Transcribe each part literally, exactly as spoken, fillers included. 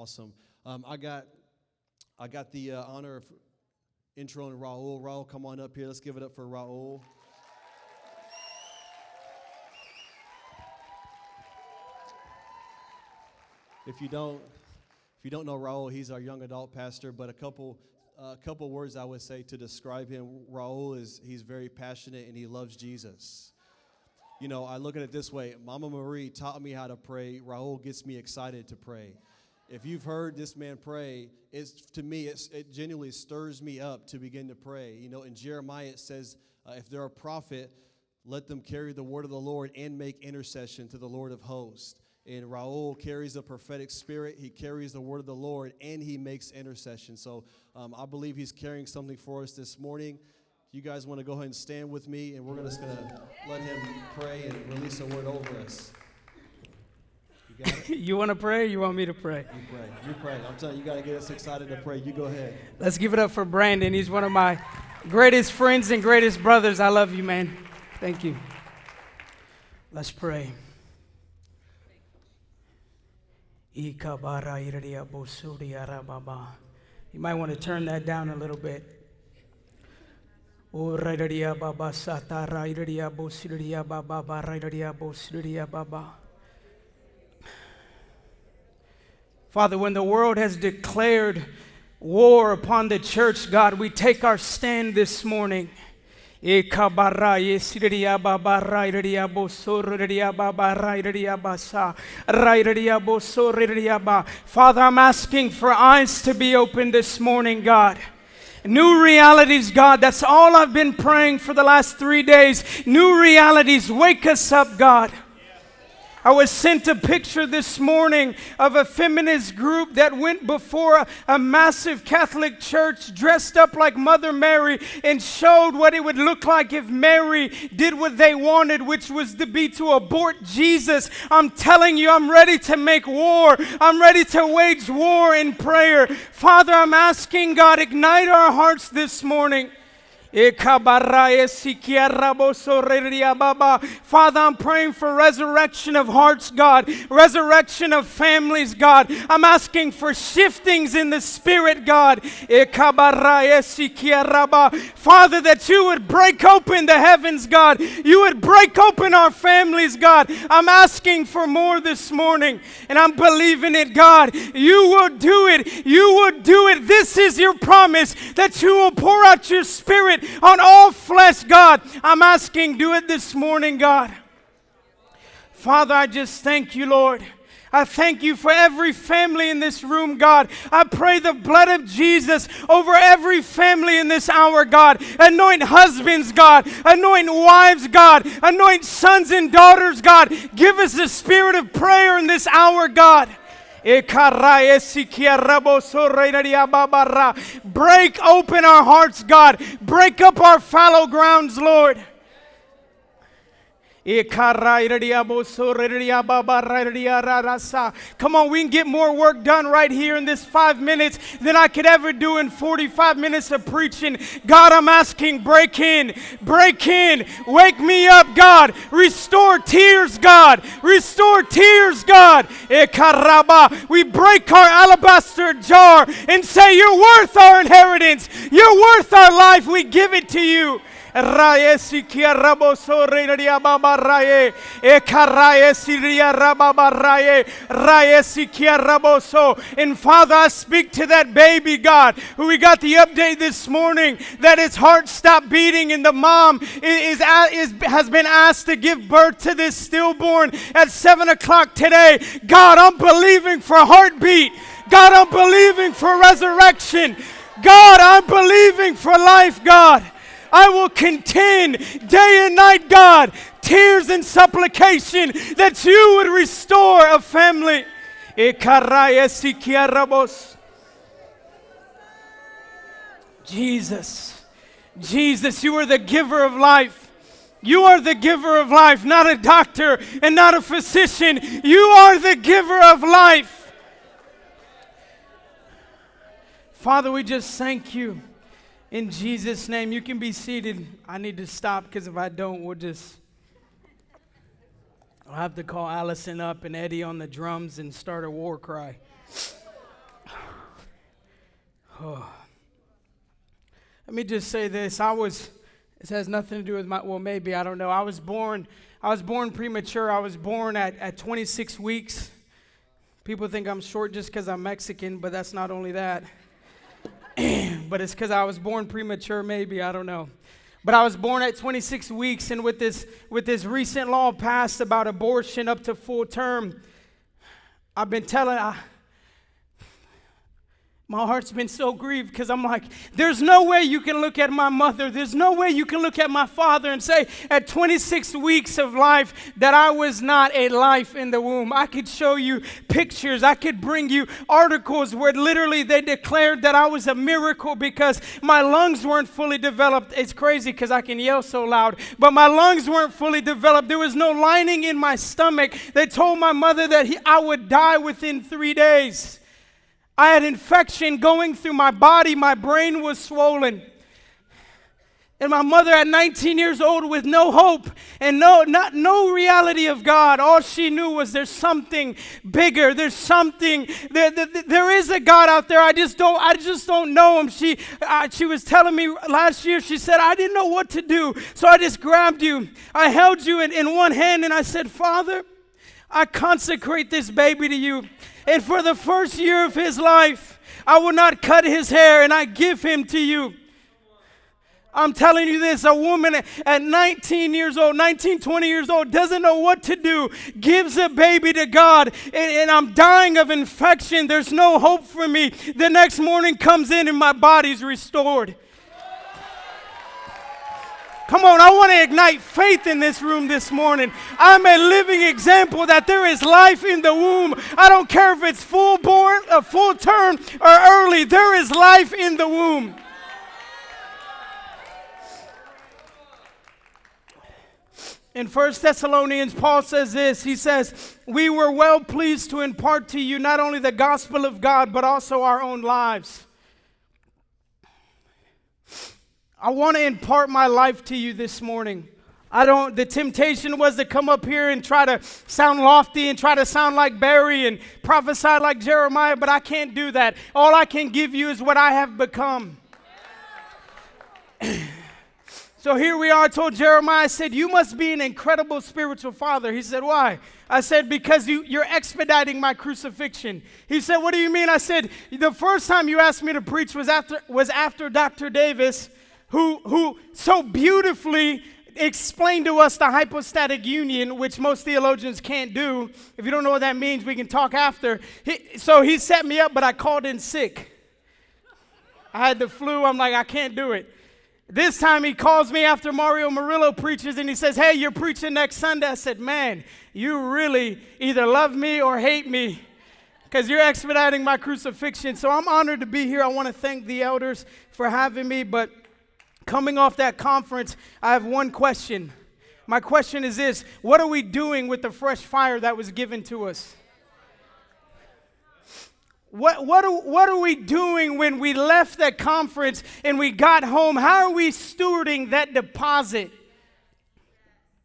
awesome. Um, I got I got the uh, honor of introing Raúl. Raúl, come on up here. Let's give it up for Raúl. If you don't, if you don't know Raúl, he's our young adult pastor. But a couple, a uh, couple words I would say to describe him. Raúl is he's very passionate and he loves Jesus. You know, I look at it this way. Mama Marie taught me how to pray. Raúl gets me excited to pray. If you've heard this man pray, it's to me, it's, it genuinely stirs me up to begin to pray. You know, in Jeremiah it says, uh, if they're a prophet, let them carry the word of the Lord and make intercession to the Lord of hosts. And Raúl carries a prophetic spirit. He carries the word of the Lord, and he makes intercession. So um, I believe he's carrying something for us this morning. You guys want to go ahead and stand with me, and we're just going to let him pray and release a word over us. You got it? You want to pray or you want me to pray? You pray. You pray. I'm telling you, you got to get us excited to pray. You go ahead. Let's give it up for Brandon. He's one of my greatest friends and greatest brothers. I love you, man. Thank you. Let's pray. You might want to turn that down a little bit. Father, when the world has declared war upon the church, God, we take our stand this morning. Father, I'm asking for eyes to be opened this morning, God. New realities, God. That's all I've been praying for the last three days. New realities. Wake us up, God. I was sent a picture this morning of a feminist group that went before a, a massive Catholic church dressed up like Mother Mary and showed what it would look like if Mary did what they wanted, which was to be to abort Jesus. I'm telling you, I'm ready to make war. I'm ready to wage war in prayer. Father, I'm asking God, ignite our hearts this morning. Father, I'm praying for resurrection of hearts, God. Resurrection of families, God. I'm asking for shiftings in the spirit, God. Father, that you would break open the heavens, God. You would break open our families, God. I'm asking for more this morning, and I'm believing it, God. You will do it. You will do it. This is your promise, that you will pour out your spirit on all flesh, God. I'm asking, do it this morning, God. Father, I just thank you, Lord. I thank you for every family in this room, God. I pray the blood of Jesus over every family in this hour, God. Anoint husbands, God. Anoint wives, God. Anoint sons and daughters, God. Give us the spirit of prayer in this hour, God. Break open our hearts, God. Break up our fallow grounds, Lord. Come on, we can get more work done right here in this five minutes than I could ever do in forty-five minutes of preaching. God, I'm asking, break in, break in, wake me up, God. Restore tears, God. Restore tears, God. We break our alabaster jar and say, you're worth our inheritance. You're worth our life. We give it to you. And Father, I speak to that baby, God, who we got the update this morning that his heart stopped beating and the mom is, is, has been asked to give birth to this stillborn at seven o'clock today. God, I'm believing for heartbeat. God, I'm believing for resurrection. God, I'm believing for life, God. I will contend day and night, God, tears and supplication that you would restore a family. Jesus, Jesus, you are the giver of life. You are the giver of life, not a doctor and not a physician. You are the giver of life. Father, we just thank you. In Jesus' name, you can be seated. I need to stop because if I don't, we'll just... I'll have to call Allison up and Eddie on the drums and start a war cry. Oh. Let me just say this. I was, this has nothing to do with my, well, maybe, I don't know. I was born, I was born premature. I was born at, at twenty-six weeks. People think I'm short just because I'm Mexican, but that's not only that. But it's because I was born premature, maybe, I don't know. But I was born at twenty-six weeks, and with this with this recent law passed about abortion up to full term, I've been telling, I, my heart's been so grieved because I'm like, there's no way you can look at my mother. There's no way you can look at my father and say at twenty-six weeks of life that I was not a life in the womb. I could show you pictures. I could bring you articles where literally they declared that I was a miracle because my lungs weren't fully developed. It's crazy because I can yell so loud, but my lungs weren't fully developed. There was no lining in my stomach. They told my mother that he, I would die within three days. I had infection going through my body. My brain was swollen. And my mother at nineteen years old with no hope and no not no reality of God, all she knew was there's something bigger. There's something. There, there, there is a God out there. I just don't I just don't know him. She, I, she was telling me last year, she said, I didn't know what to do. So I just grabbed you. I held you in, in one hand and I said, Father, I consecrate this baby to you. And for the first year of his life, I will not cut his hair, and I give him to you. I'm telling you this, a woman at nineteen years old, nineteen, twenty years old, doesn't know what to do, gives a baby to God, and, and I'm dying of infection. There's no hope for me. The next morning comes in, and my body's restored. Come on, I want to ignite faith in this room this morning. I'm a living example that there is life in the womb. I don't care if it's full born, uh, full term, or early. There is life in the womb. In First Thessalonians, Paul says this. He says, we were well pleased to impart to you not only the gospel of God, but also our own lives. I want to impart my life to you this morning. I don't, the temptation was to come up here and try to sound lofty and try to sound like Barry and prophesy like Jeremiah, but I can't do that. All I can give you is what I have become. Yeah. So here we are. I told Jeremiah, I said, you must be an incredible spiritual father. He said, why? I said, because you, you're expediting my crucifixion. He said, what do you mean? I said, the first time you asked me to preach was after, was after Doctor Davis, Who, who so beautifully explained to us the hypostatic union, which most theologians can't do. If you don't know what that means, we can talk after. He, so he set me up, but I called in sick. I had the flu. I'm like, I can't do it. This time he calls me after Mario Murillo preaches, and he says, hey, you're preaching next Sunday. I said, man, you really either love me or hate me, because you're expediting my crucifixion. So I'm honored to be here. I want to thank the elders for having me, but coming off that conference, I have one question. My question is this: what are we doing with the fresh fire that was given to us? What, what, are, what are we doing when we left that conference and we got home? How are we stewarding that deposit?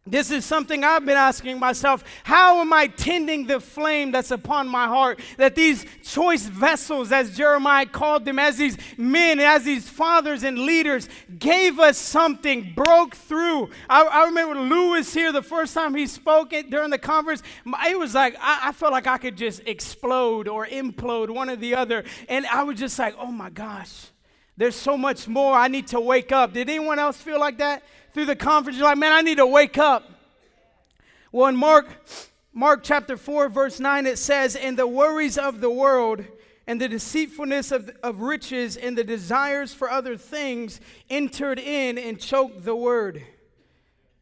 This is something I've been asking myself. How am I tending the flame that's upon my heart? That these choice vessels, as Jeremiah called them, as these men, as these fathers and leaders, gave us something, broke through. I, I remember Lewis here, the first time he spoke it, during the conference, it was like, I, I felt like I could just explode or implode, one or the other. And I was just like, oh my gosh, there's so much more. I need to wake up. Did anyone else feel like that? Through the conference, you're like, man, I need to wake up. Well, in Mark, Mark chapter four, verse nine, it says, and the worries of the world and the deceitfulness of, of riches and the desires for other things entered in and choked the word,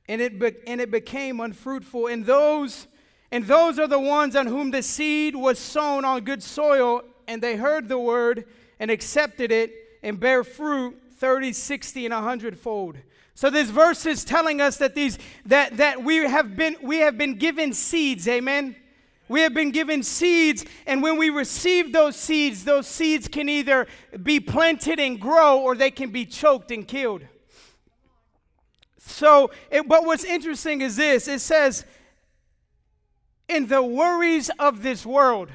and it be, and it became unfruitful. And those, and those are the ones on whom the seed was sown on good soil, and they heard the word and accepted it and bear fruit thirty, sixty, and a hundredfold. So this verse is telling us that these that that we have been we have been given seeds, amen. We have been given seeds, and when we receive those seeds, those seeds can either be planted and grow, or they can be choked and killed. So, it, but what's interesting is this: it says, "In the worries of this world."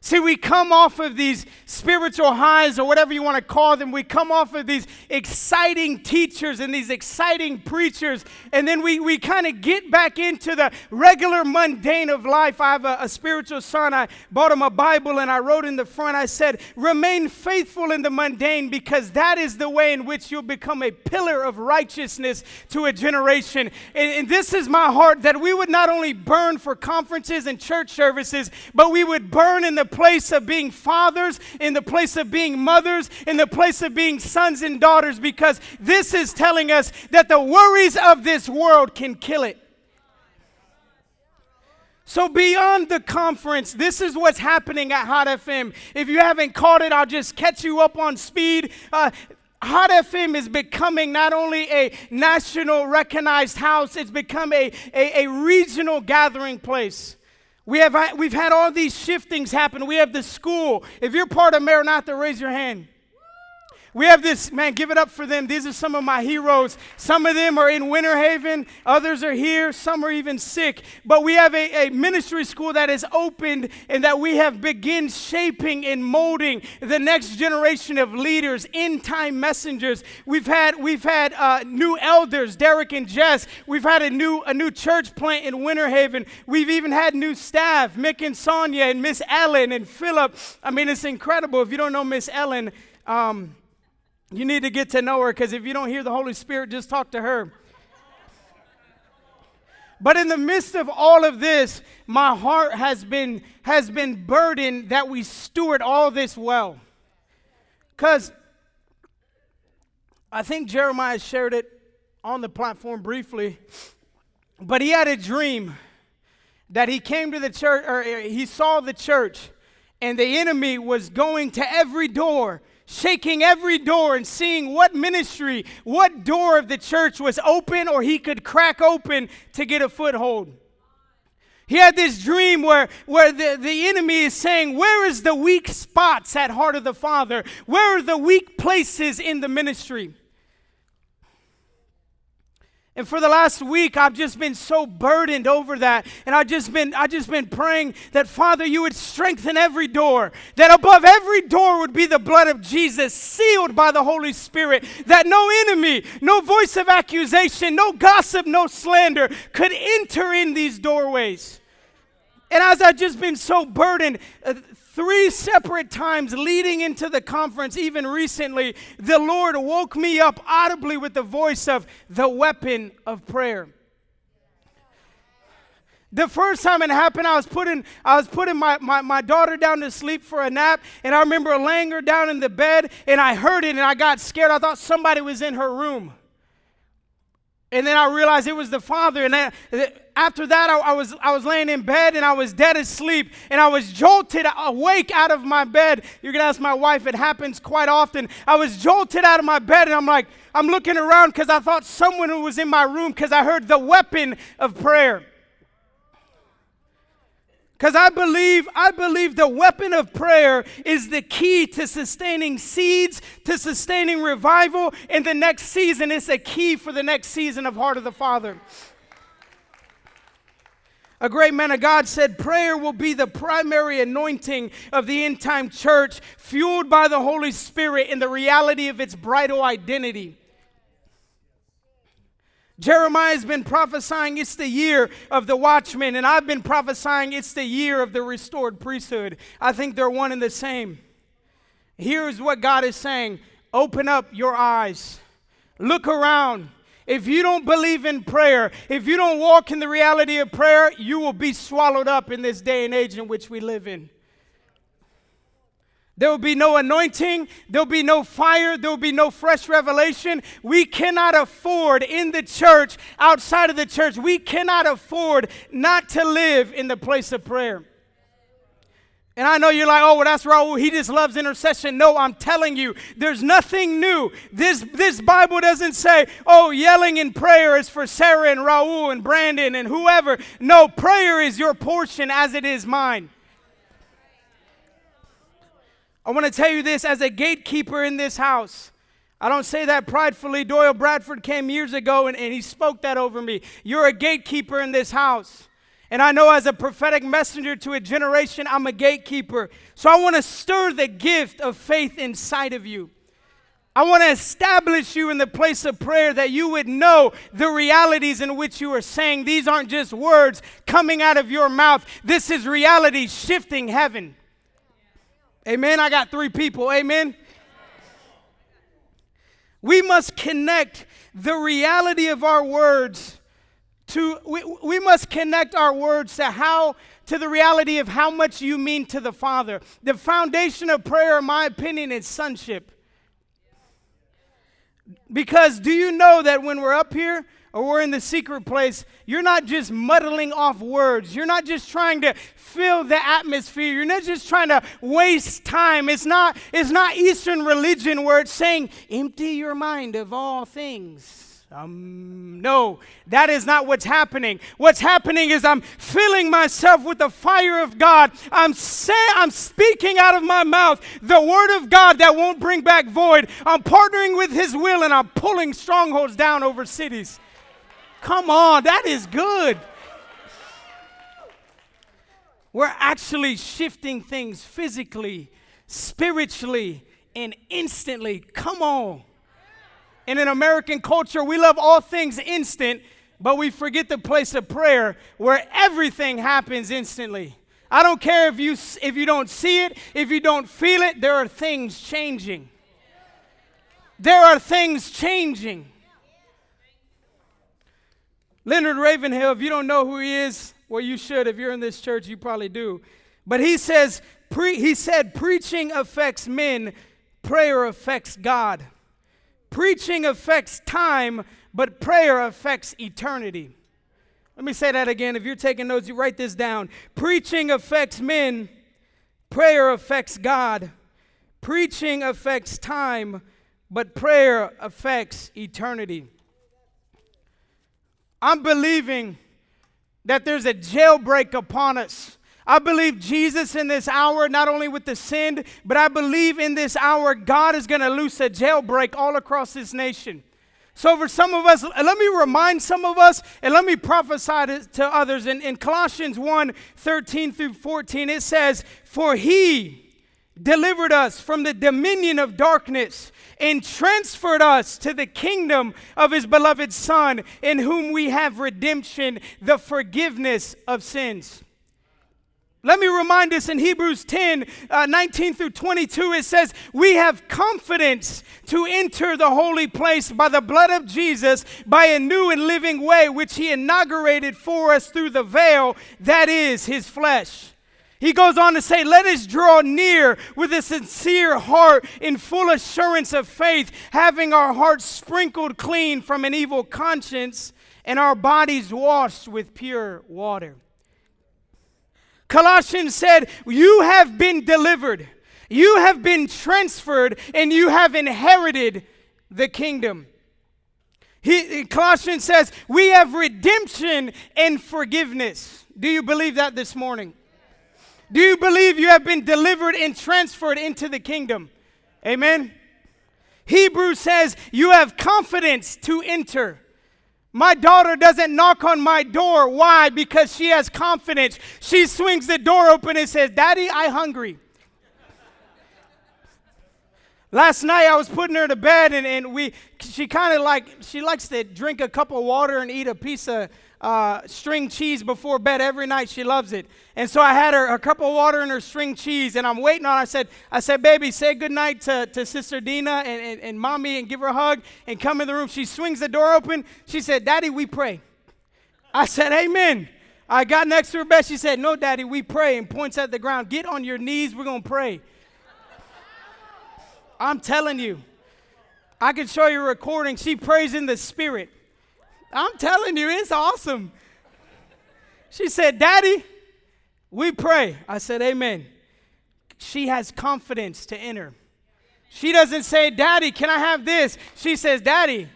See, we come off of these spiritual highs or whatever you want to call them. We come off of these exciting teachers and these exciting preachers, and then we, we kind of get back into the regular mundane of life. I have a, a spiritual son. I bought him a Bible, and I wrote in the front, I said, remain faithful in the mundane, because that is the way in which you'll become a pillar of righteousness to a generation. And, and this is my heart, that we would not only burn for conferences and church services, but we would burn in the place of being fathers, in the place of being mothers, in the place of being sons and daughters, because this is telling us that the worries of this world can kill it. So beyond the conference, this is what's happening at Hot F M. If you haven't caught it, I'll just catch you up on speed. Uh, Hot F M is becoming not only a national recognized house, it's become a, a, a regional gathering place. We have, we've had all these shiftings happen. We have the school. If you're part of Maranatha, raise your hand. We have this, man, give it up for them. These are some of my heroes. Some of them are in Winter Haven. Others are here. Some are even sick. But we have a, a ministry school that is opened, and that we have begun shaping and molding the next generation of leaders, end-time messengers. We've had we've had uh, new elders, Derek and Jess. We've had a new a new church plant in Winter Haven. We've even had new staff, Mick and Sonia and Miss Ellen and Philip. I mean, it's incredible. If you don't know Miss Ellen, um, you need to get to know her, because if you don't hear the Holy Spirit, just talk to her. But in the midst of all of this, my heart has been has been burdened that we steward all this well. Because I think Jeremiah shared it on the platform briefly, but he had a dream that he came to the church, or he saw the church, and the enemy was going to every door, shaking every door and seeing what ministry, what door of the church was open or he could crack open to get a foothold. He had this dream where, where the, the enemy is saying, where is the weak spots at Heart of the Father? Where are the weak places in the ministry? And for the last week, I've just been so burdened over that. And I've just been, I've just been praying that, Father, you would strengthen every door. That above every door would be the blood of Jesus, sealed by the Holy Spirit. That no enemy, no voice of accusation, no gossip, no slander could enter in these doorways. And as I've just been so burdened, uh, three separate times leading into the conference, even recently, the Lord woke me up audibly with the voice of the weapon of prayer. The first time it happened, I was putting I was putting my, my, my daughter down to sleep for a nap, and I remember laying her down in the bed, and I heard it, and I got scared. I thought somebody was in her room. And then I realized it was the Father. And I, after that, I, I was I was laying in bed, and I was dead asleep. And I was jolted awake out of my bed. You're going to ask my wife. It happens quite often. I was jolted out of my bed, and I'm like, I'm looking around because I thought someone who was in my room, because I heard the weapon of prayer. Because I believe, I believe the weapon of prayer is the key to sustaining seeds, to sustaining revival in the next season. It's a key for the next season of Heart of the Father. A great man of God said, prayer will be the primary anointing of the end-time church, fueled by the Holy Spirit in the reality of its bridal identity. Jeremiah has been prophesying it's the year of the watchman, and I've been prophesying it's the year of the restored priesthood. I think they're one and the same. Here is what God is saying. Open up your eyes. Look around. If you don't believe in prayer, if you don't walk in the reality of prayer, you will be swallowed up in this day and age in which we live in. There will be no anointing, there will be no fire, there will be no fresh revelation. We cannot afford in the church, outside of the church, we cannot afford not to live in the place of prayer. And I know you're like, oh, well, that's Raúl, he just loves intercession. No, I'm telling you, there's nothing new. This, this Bible doesn't say, oh, yelling in prayer is for Sarah and Raúl and Brandon and whoever. No, prayer is your portion as it is mine. I want to tell you this as a gatekeeper in this house. I don't say that pridefully. Doyle Bradford came years ago and, and he spoke that over me. You're a gatekeeper in this house. And I know as a prophetic messenger to a generation, I'm a gatekeeper. So I want to stir the gift of faith inside of you. I want to establish you in the place of prayer that you would know the realities in which you are saying. These aren't just words coming out of your mouth. This is reality shifting heaven. Amen. I got three people. Amen. We must connect the reality of our words to, we, we must connect our words to how, to the reality of how much you mean to the Father. The foundation of prayer, in my opinion, is sonship. Because do you know that when we're up here or we're in the secret place, you're not just muddling off words. You're not just trying to fill the atmosphere. You're not just trying to waste time. It's not, it's not Eastern religion where it's saying, empty your mind of all things. Um, no, that is not what's happening. What's happening is I'm filling myself with the fire of God. I'm say, I'm speaking out of my mouth the word of God that won't bring back void. I'm partnering with his will and I'm pulling strongholds down over cities. Come on, that is good. We're actually shifting things physically, spiritually, and instantly. Come on. And in American culture, we love all things instant, but we forget the place of prayer where everything happens instantly. I don't care if you if you don't see it, if you don't feel it, there are things changing. There are things changing. Leonard Ravenhill, if you don't know who he is, well, you should. If you're in this church, you probably do. But he says, pre, he said, preaching affects men, prayer affects God. Preaching affects time, but prayer affects eternity. Let me say that again. If you're taking notes, you write this down. Preaching affects men. Prayer affects God. Preaching affects time, but prayer affects eternity. I'm believing that there's a jailbreak upon us. I believe Jesus in this hour, not only with the sin, but I believe in this hour, God is going to loose a jailbreak all across this nation. So for some of us, let me remind some of us, and let me prophesy to, to others. In, in Colossians one, thirteen through fourteen, it says, "For he delivered us from the dominion of darkness and transferred us to the kingdom of his beloved Son, in whom we have redemption, the forgiveness of sins." Let me remind us in Hebrews ten, nineteen through twenty-two, it says, "We have confidence to enter the holy place by the blood of Jesus, by a new and living way, which he inaugurated for us through the veil, that is his flesh." He goes on to say, "Let us draw near with a sincere heart in full assurance of faith, having our hearts sprinkled clean from an evil conscience and our bodies washed with pure water." Colossians said, you have been delivered, you have been transferred, and you have inherited the kingdom. He, Colossians says, we have redemption and forgiveness. Do you believe that this morning? Do you believe you have been delivered and transferred into the kingdom? Amen. Hebrews says, you have confidence to enter. My daughter doesn't knock on my door. Why? Because she has confidence. She swings the door open and says, "Daddy, I hungry." Last night I was putting her to bed, and, and we she kind of like, she likes to drink a cup of water and eat a piece of uh, string cheese before bed every night. She loves it. And so I had her a cup of water and her string cheese, and I'm waiting on her. I said, I said, "Baby, say goodnight to, to Sister Dina and, and, and Mommy and give her a hug and come in the room." She swings the door open. She said, "Daddy, we pray." I said, "Amen." I got next to her bed. She said, "No, Daddy, we pray," and points at the ground. "Get on your knees. We're going to pray." I'm telling you, I can show you a recording. She prays in the spirit. I'm telling you, it's awesome. She said, "Daddy, we pray." I said, "Amen." She has confidence to enter. She doesn't say, "Daddy, can I have this?" She says, "Daddy,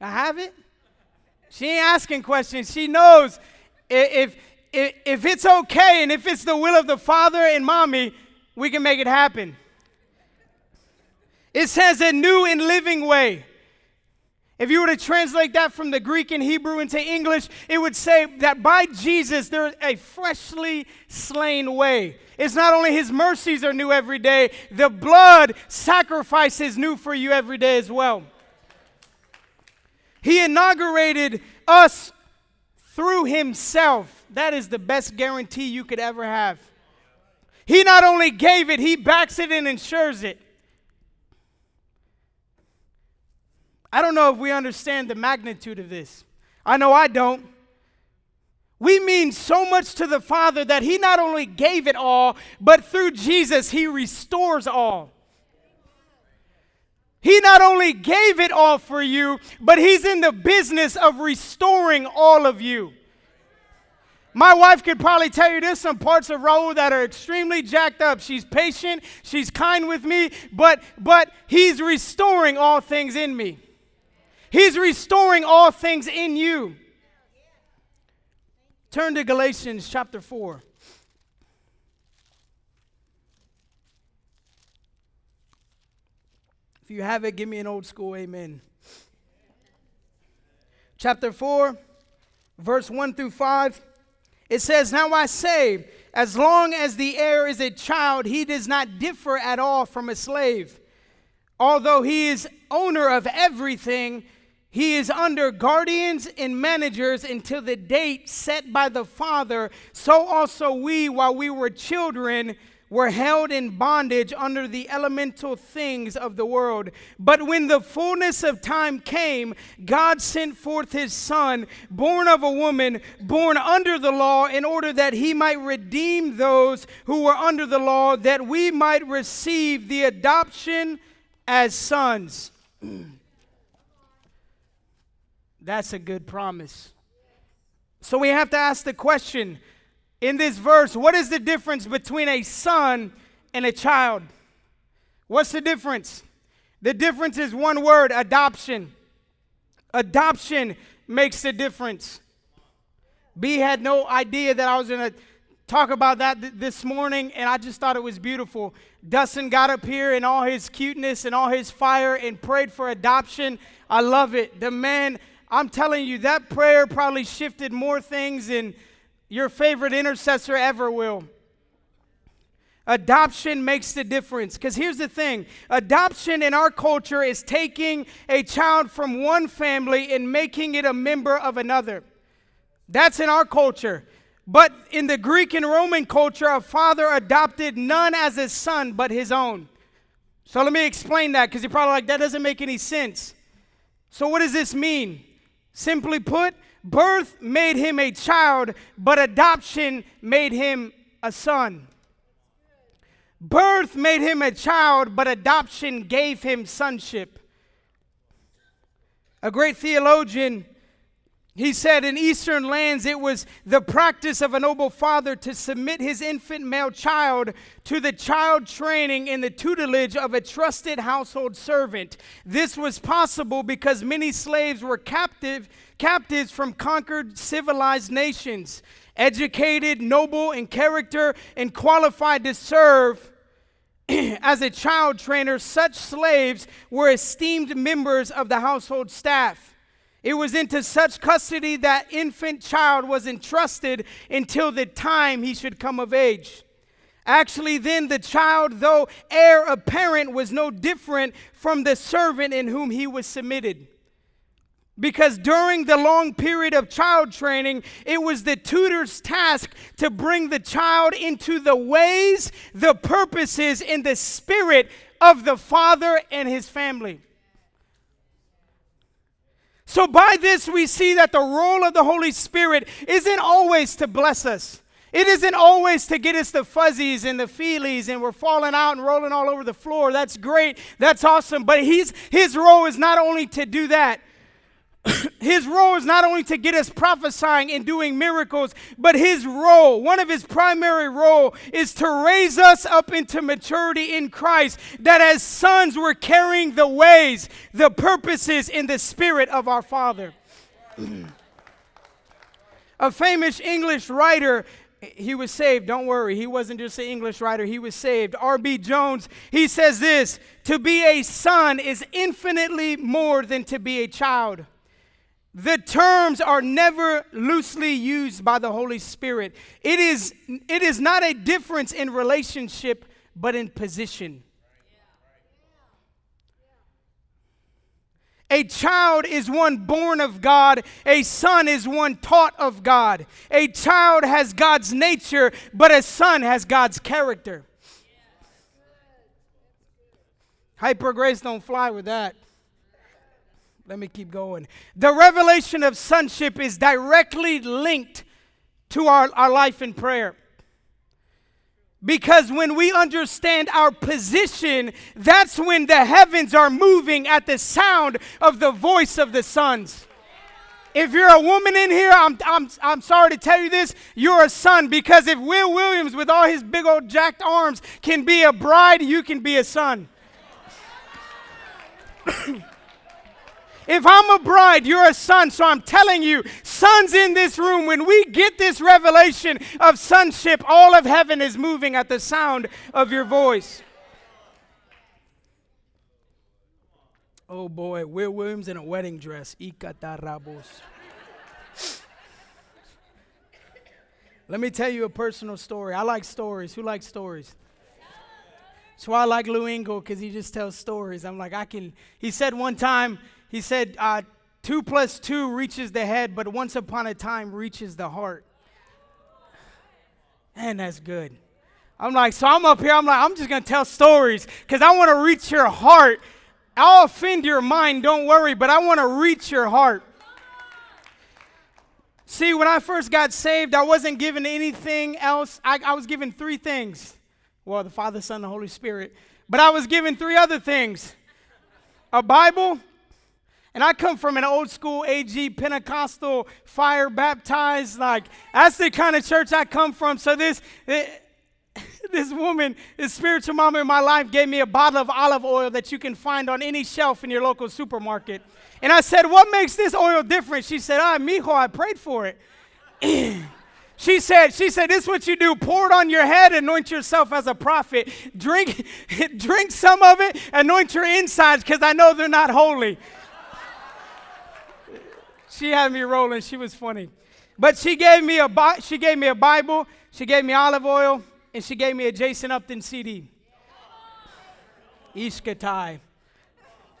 I have it." She ain't asking questions. She knows if, if, if it's okay and if it's the will of the Father and Mommy, we can make it happen. It says a new and living way. If you were to translate that from the Greek and Hebrew into English, it would say that by Jesus, there is a freshly slain way. It's not only his mercies are new every day, the blood sacrifice is new for you every day as well. He inaugurated us through himself. That is the best guarantee you could ever have. He not only gave it, he backs it and insures it. I don't know if we understand the magnitude of this. I know I don't. We mean so much to the Father that he not only gave it all, but through Jesus, he restores all. He not only gave it all for you, but he's in the business of restoring all of you. My wife could probably tell you there's some parts of Raúl that are extremely jacked up. She's patient, she's kind with me, but but he's restoring all things in me. He's restoring all things in you. Turn to Galatians chapter four. If you have it, give me an old school amen. Chapter four, verse one through five. It says, "Now I say, as long as the heir is a child, he does not differ at all from a slave. Although he is owner of everything, he is under guardians and managers until the date set by the Father. So also we, while we were children, were held in bondage under the elemental things of the world. But when the fullness of time came, God sent forth his Son, born of a woman, born under the law, in order that he might redeem those who were under the law, that we might receive the adoption as sons." That's a good promise. So we have to ask the question, in this verse, what is the difference between a son and a child? What's the difference? The difference is one word, adoption. Adoption makes the difference. B had no idea that I was going to talk about that th- this morning, and I just thought it was beautiful. Dustin got up here in all his cuteness and all his fire and prayed for adoption. I love it. The man, I'm telling you, that prayer probably shifted more things than your favorite intercessor ever will. Adoption makes the difference. Because here's the thing. Adoption in our culture is taking a child from one family and making it a member of another. That's in our culture. But in the Greek and Roman culture, a father adopted none as his son but his own. So let me explain that, because you're probably like, that doesn't make any sense. So what does this mean? Simply put, birth made him a child, but adoption made him a son. Birth made him a child, but adoption gave him sonship. A great theologian, he said, in Eastern lands, it was the practice of a noble father to submit his infant male child to the child training in the tutelage of a trusted household servant. This was possible because many slaves were captive captives from conquered civilized nations, educated, noble in character, and qualified to serve as a child trainer. Such slaves were esteemed members of the household staff. It was into such custody that infant child was entrusted until the time he should come of age. Actually, then the child, though heir apparent, was no different from the servant in whom he was submitted. Because during the long period of child training, it was the tutor's task to bring the child into the ways, the purposes, and the spirit of the father and his family. So by this we see that the role of the Holy Spirit isn't always to bless us. It isn't always to get us the fuzzies and the feelies and we're falling out and rolling all over the floor. That's great. That's awesome. But he's, his role is not only to do that. His role is not only to get us prophesying and doing miracles, but his role, one of his primary role, is to raise us up into maturity in Christ, that as sons we're carrying the ways, the purposes, and the spirit of our Father. A famous English writer, he was saved, don't worry, he wasn't just an English writer, he was saved, R B Jones, he says this, To be a son is infinitely more than to be a child. The terms are never loosely used by the Holy Spirit. It is, it is not a difference in relationship, but in position. A child is one born of God. A son is one taught of God. A child has God's nature, but a son has God's character. Hyper grace don't fly with that. Let me keep going. The revelation of sonship is directly linked to our, our life in prayer. Because when we understand our position, that's when the heavens are moving at the sound of the voice of the sons. If you're a woman in here, I'm, I'm, I'm sorry to tell you this, you're a son. Because if Will Williams, with all his big old jacked arms, can be a bride, you can be a son. If I'm a bride, you're a son. So I'm telling you, sons in this room, when we get this revelation of sonship, all of heaven is moving at the sound of your voice. Oh boy, Will Williams in a wedding dress. Let me tell you a personal story. I like stories. Who likes stories? That's why I like Lou Engle, because he just tells stories. I'm like, I can. He said one time, He said, uh, two plus two reaches the head, but once upon a time reaches the heart. Man, that's good. I'm like, so I'm up here. I'm like, I'm just going to tell stories because I want to reach your heart. I'll offend your mind. Don't worry, but I want to reach your heart. See, when I first got saved, I wasn't given anything else. I, I was given three things. Well, the Father, Son, and the Holy Spirit. But I was given three other things. A Bible. And I come from an old school A G Pentecostal fire baptized, like that's the kind of church I come from. So this this woman, this spiritual mama in my life, gave me a bottle of olive oil that you can find on any shelf in your local supermarket. And I said, "What makes this oil different?" She said, "Ah, mijo, I prayed for it." She said, she said, this is what you do. Pour it on your head, anoint yourself as a prophet. Drink, drink some of it, anoint your insides, because I know they're not holy. She had me rolling. She was funny. But she gave me a bi- she gave me a Bible, she gave me olive oil, and she gave me a Jason Upton C D. Ishkatai.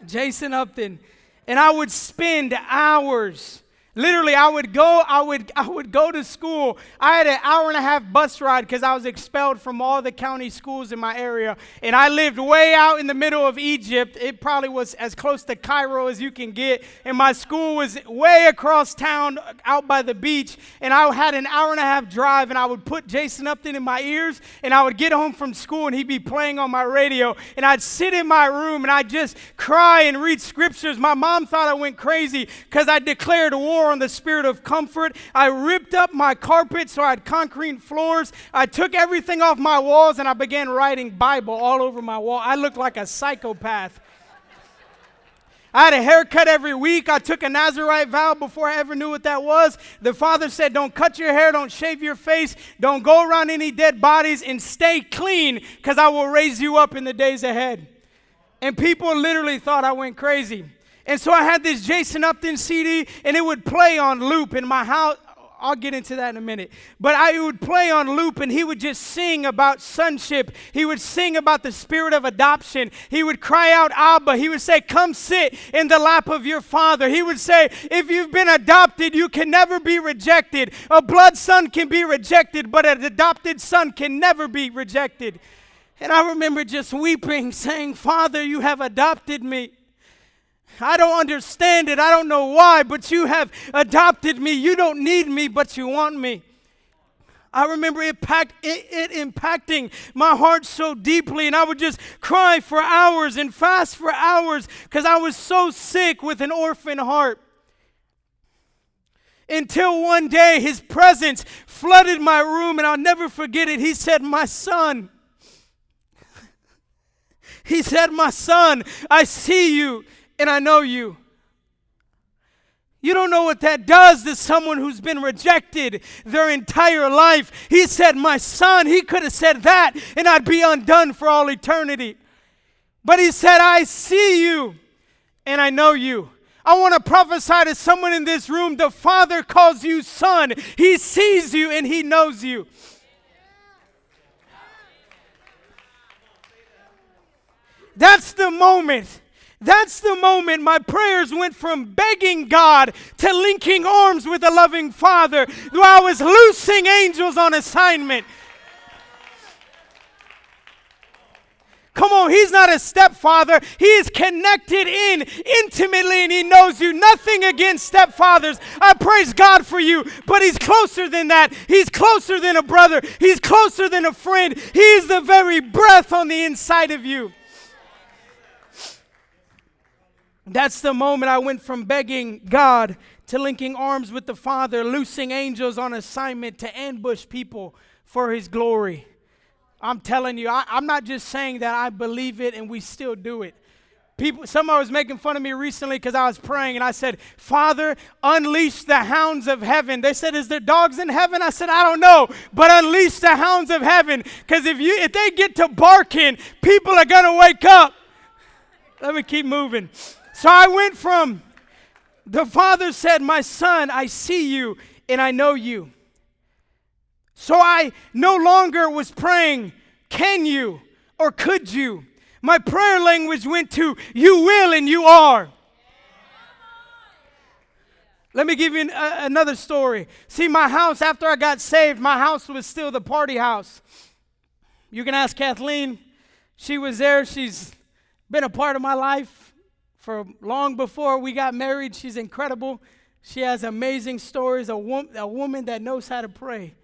Jason Upton. And I would spend hours. Literally, I would go, I would, I would go to school. I had an hour and a half bus ride because I was expelled from all the county schools in my area. And I lived way out in the middle of Egypt. It probably was as close to Cairo as you can get. And my school was way across town, out by the beach. And I had an hour and a half drive, and I would put Jason Upton in my ears. And I would get home from school, and he'd be playing on my radio. And I'd sit in my room, and I'd just cry and read scriptures. My mom thought I went crazy because I declared war on the spirit of comfort. I ripped up my carpet so I had concrete floors. I took everything off my walls and I began writing Bible all over my wall. I looked like a psychopath. I had a haircut every week. I took a Nazirite vow before I ever knew what that was. The Father said, don't cut your hair, don't shave your face, don't go around any dead bodies, and stay clean because I will raise you up in the days ahead. And people literally thought I went crazy. And so I had this Jason Upton C D, and it would play on loop in my house. I'll get into that in a minute. But I would play on loop, and he would just sing about sonship. He would sing about the spirit of adoption. He would cry out, Abba. He would say, come sit in the lap of your father. He would say, if you've been adopted, you can never be rejected. A blood son can be rejected, but an adopted son can never be rejected. And I remember just weeping, saying, Father, you have adopted me. I don't understand it. I don't know why, but you have adopted me. You don't need me, but you want me. I remember it, packed, it, it impacting my heart so deeply, and I would just cry for hours and fast for hours because I was so sick with an orphan heart. Until one day, his presence flooded my room, and I'll never forget it. He said, my son. He said, my son, I see you. And I know you. You don't know what that does to someone who's been rejected their entire life. He said, my son. He could have said that, and I'd be undone for all eternity. But he said, I see you and I know you. I want to prophesy to someone in this room. The Father calls you son. He sees you and he knows you. That's the moment. That's the moment my prayers went from begging God to linking arms with a loving Father, though I was loosing angels on assignment. Come on, he's not a stepfather. He is connected in intimately, and he knows you. Nothing against stepfathers. I praise God for you, but he's closer than that. He's closer than a brother. He's closer than a friend. He is the very breath on the inside of you. That's the moment I went from begging God to linking arms with the Father, loosing angels on assignment to ambush people for his glory. I'm telling you, I, I'm not just saying that I believe it and we still do it. People, somebody was making fun of me recently because I was praying and I said, Father, unleash the hounds of heaven. They said, is there dogs in heaven? I said, I don't know, but unleash the hounds of heaven, because if you if they get to barking, people are going to wake up. Let me keep moving. So I went from, the Father said, my son, I see you and I know you. So I no longer was praying, can you or could you? My prayer language went to, you will and you are. Let me give you an, uh, another story. See, my house, after I got saved, my house was still the party house. You can ask Kathleen. She was there. She's been a part of my life for long before we got married. She's incredible. She has amazing stories, a, wom- a woman that knows how to pray.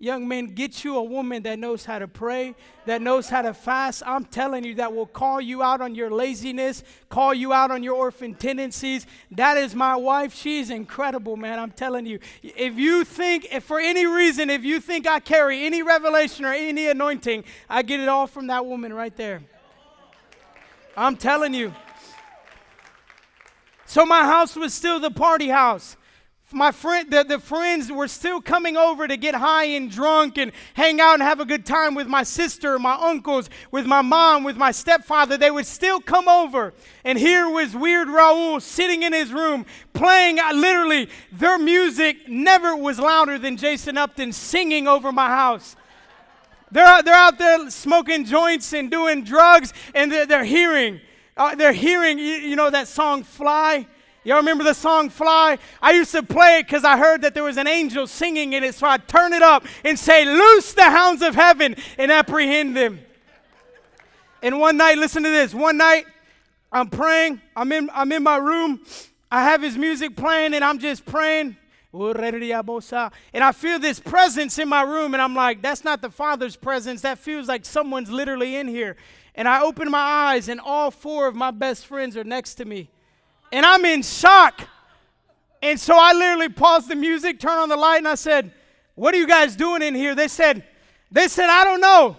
Young men, get you a woman that knows how to pray, that knows how to fast. I'm telling you, that will call you out on your laziness, call you out on your orphan tendencies. That is my wife. She's incredible, man. I'm telling you. If you think, if for any reason, if you think I carry any revelation or any anointing, I get it all from that woman right there. I'm telling you. So my house was still the party house. My friend, the, the friends were still coming over to get high and drunk and hang out and have a good time with my sister, my uncles, with my mom, with my stepfather. They would still come over. And here was weird Raúl sitting in his room playing. I, literally, their music never was louder than Jason Upton singing over my house. They're, they're out there smoking joints and doing drugs, and they're, they're hearing. Uh, they're hearing, you, you know, that song, Fly? Y'all remember the song Fly? I used to play it because I heard that there was an angel singing in it, so I'd turn it up and say, loose the hounds of heaven and apprehend them. And one night, listen to this, one night I'm praying, I'm in, I'm in my room, I have his music playing and I'm just praying. And I feel this presence in my room and I'm like, that's not the Father's presence, that feels like someone's literally in here. And I open my eyes and all four of my best friends are next to me. And I'm in shock. And so I literally paused the music, turned on the light, and I said, what are you guys doing in here? They said, they said, I don't know.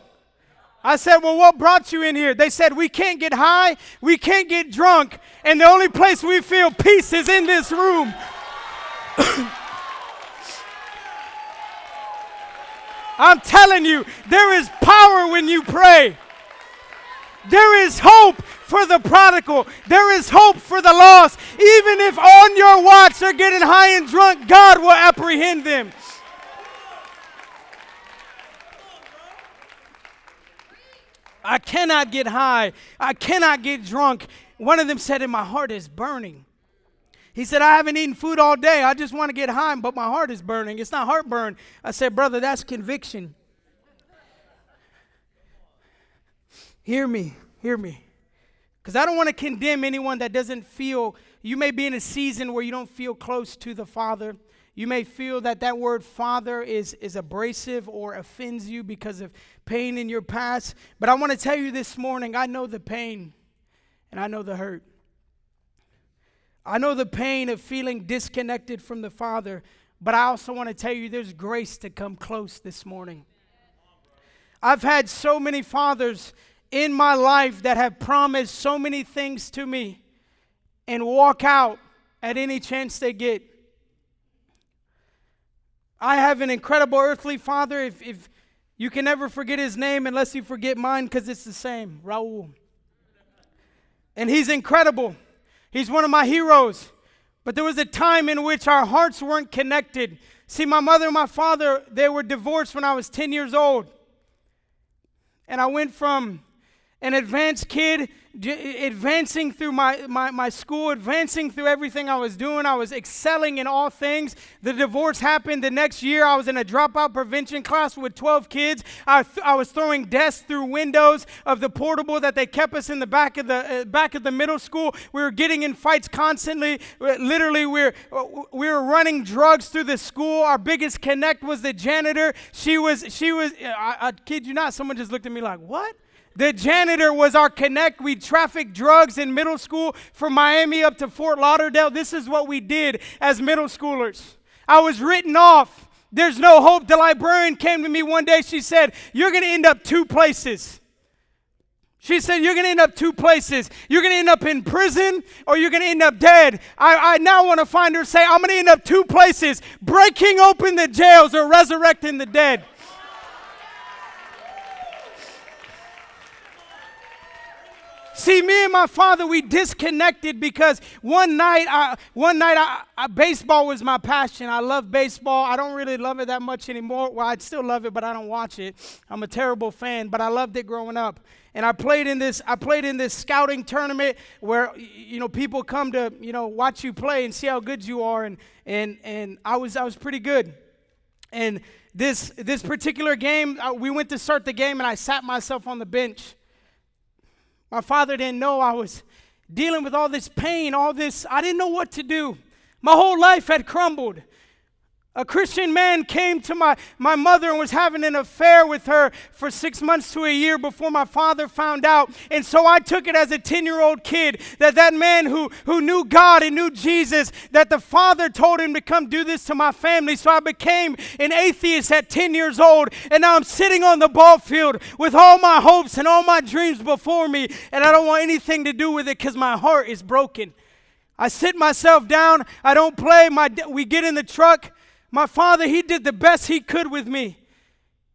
I said, well, what brought you in here? They said, we can't get high, we can't get drunk, and the only place we feel peace is in this room. I'm telling you, there is power when you pray. There is hope for the prodigal. There is hope for the lost. Even if on your watch they're getting high and drunk, God will apprehend them. I cannot get high. I cannot get drunk. One of them said, and my heart is burning. He said, I haven't eaten food all day. I just want to get high, but my heart is burning. It's not heartburn. I said, brother, that's conviction. Hear me, hear me, because I don't want to condemn anyone that doesn't feel. You may be in a season where you don't feel close to the Father. You may feel that that word Father is, is abrasive or offends you because of pain in your past. But I want to tell you this morning, I know the pain and I know the hurt. I know the pain of feeling disconnected from the Father, but I also want to tell you there's grace to come close this morning. I've had so many fathers in my life that have promised so many things to me and walk out at any chance they get. I have an incredible earthly father. If, if you can never forget his name unless you forget mine, because it's the same, Raúl. and he's incredible. He's one of my heroes. But there was a time in which our hearts weren't connected. See, my mother and my father, they were divorced when I was ten years old. And I went from an advanced kid, advancing through my, my, my school, advancing through everything I was doing. I was excelling in all things. The divorce happened the next year. I was in a dropout prevention class with twelve kids. I, th- I was throwing desks through windows of the portable that they kept us in the back of the uh, back of the middle school. We were getting in fights constantly. Literally, we were, we were running drugs through the school. Our biggest connect was the janitor. She was, she was. I, I kid you not, someone just looked at me like, what? The janitor was our connect. We trafficked drugs in middle school from Miami up to Fort Lauderdale. This is what we did as middle schoolers. I was written off. There's no hope. The librarian came to me one day. She said, you're going to end up two places. She said, you're going to end up two places. You're going to end up in prison or you're going to end up dead. I, I now want to find her say, I'm going to end up two places, breaking open the jails or resurrecting the dead. See, me and my father, we disconnected because one night, I, one night, I, I, baseball was my passion. I love baseball. I don't really love it that much anymore. Well, I still love it, but I don't watch it. I'm a terrible fan, but I loved it growing up. And I played in this. I played in this scouting tournament where, you know, people come to, you know, watch you play and see how good you are. And and and I was I was pretty good. And this this particular game, I, we went to start the game, and I sat myself on the bench. My father didn't know I was dealing with all this pain, all this. I didn't know what to do. My whole life had crumbled. A Christian man came to my, my mother and was having an affair with her for six months to a year before my father found out. And so I took it as a ten-year-old kid that that man who, who knew God and knew Jesus, that the father told him to come do this to my family. So I became an atheist at ten years old. And now I'm sitting on the ball field with all my hopes and all my dreams before me. And I don't want anything to do with it because my heart is broken. I sit myself down. I don't play. My, we get in the truck. My father, he did the best he could with me.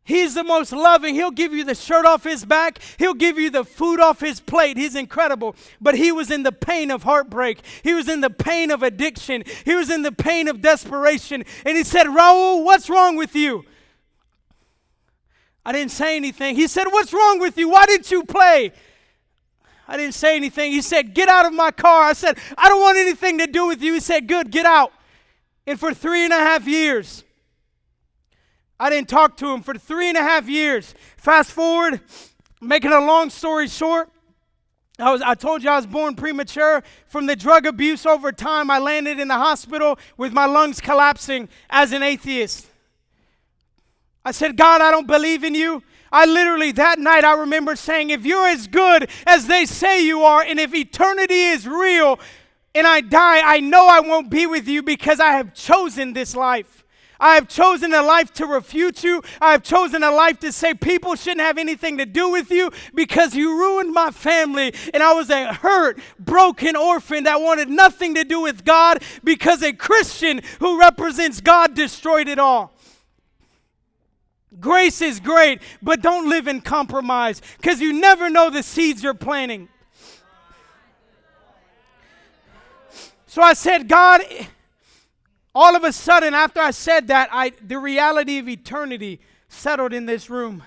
He's the most loving. He'll give you the shirt off his back. He'll give you the food off his plate. He's incredible. But he was in the pain of heartbreak. He was in the pain of addiction. He was in the pain of desperation. And he said, Raúl, what's wrong with you? I didn't say anything. He said, what's wrong with you? Why didn't you play? I didn't say anything. He said, get out of my car. I said, I don't want anything to do with you. He said, good, get out. And for three and a half years, I didn't talk to him for three and a half years. Fast forward, making a long story short, I was—I told you I was born premature. From the drug abuse over time, I landed in the hospital with my lungs collapsing as an atheist. I said, God, I don't believe in you. I literally, that night, I remember saying, if you're as good as they say you are, and if eternity is real, and I die, I know I won't be with you because I have chosen this life. I have chosen a life to refute you. I have chosen a life to say people shouldn't have anything to do with you because you ruined my family. And I was a hurt, broken orphan that wanted nothing to do with God because a Christian who represents God destroyed it all. Grace is great, but don't live in compromise because you never know the seeds you're planting. So I said, God, all of a sudden, after I said that, I, the reality of eternity settled in this room.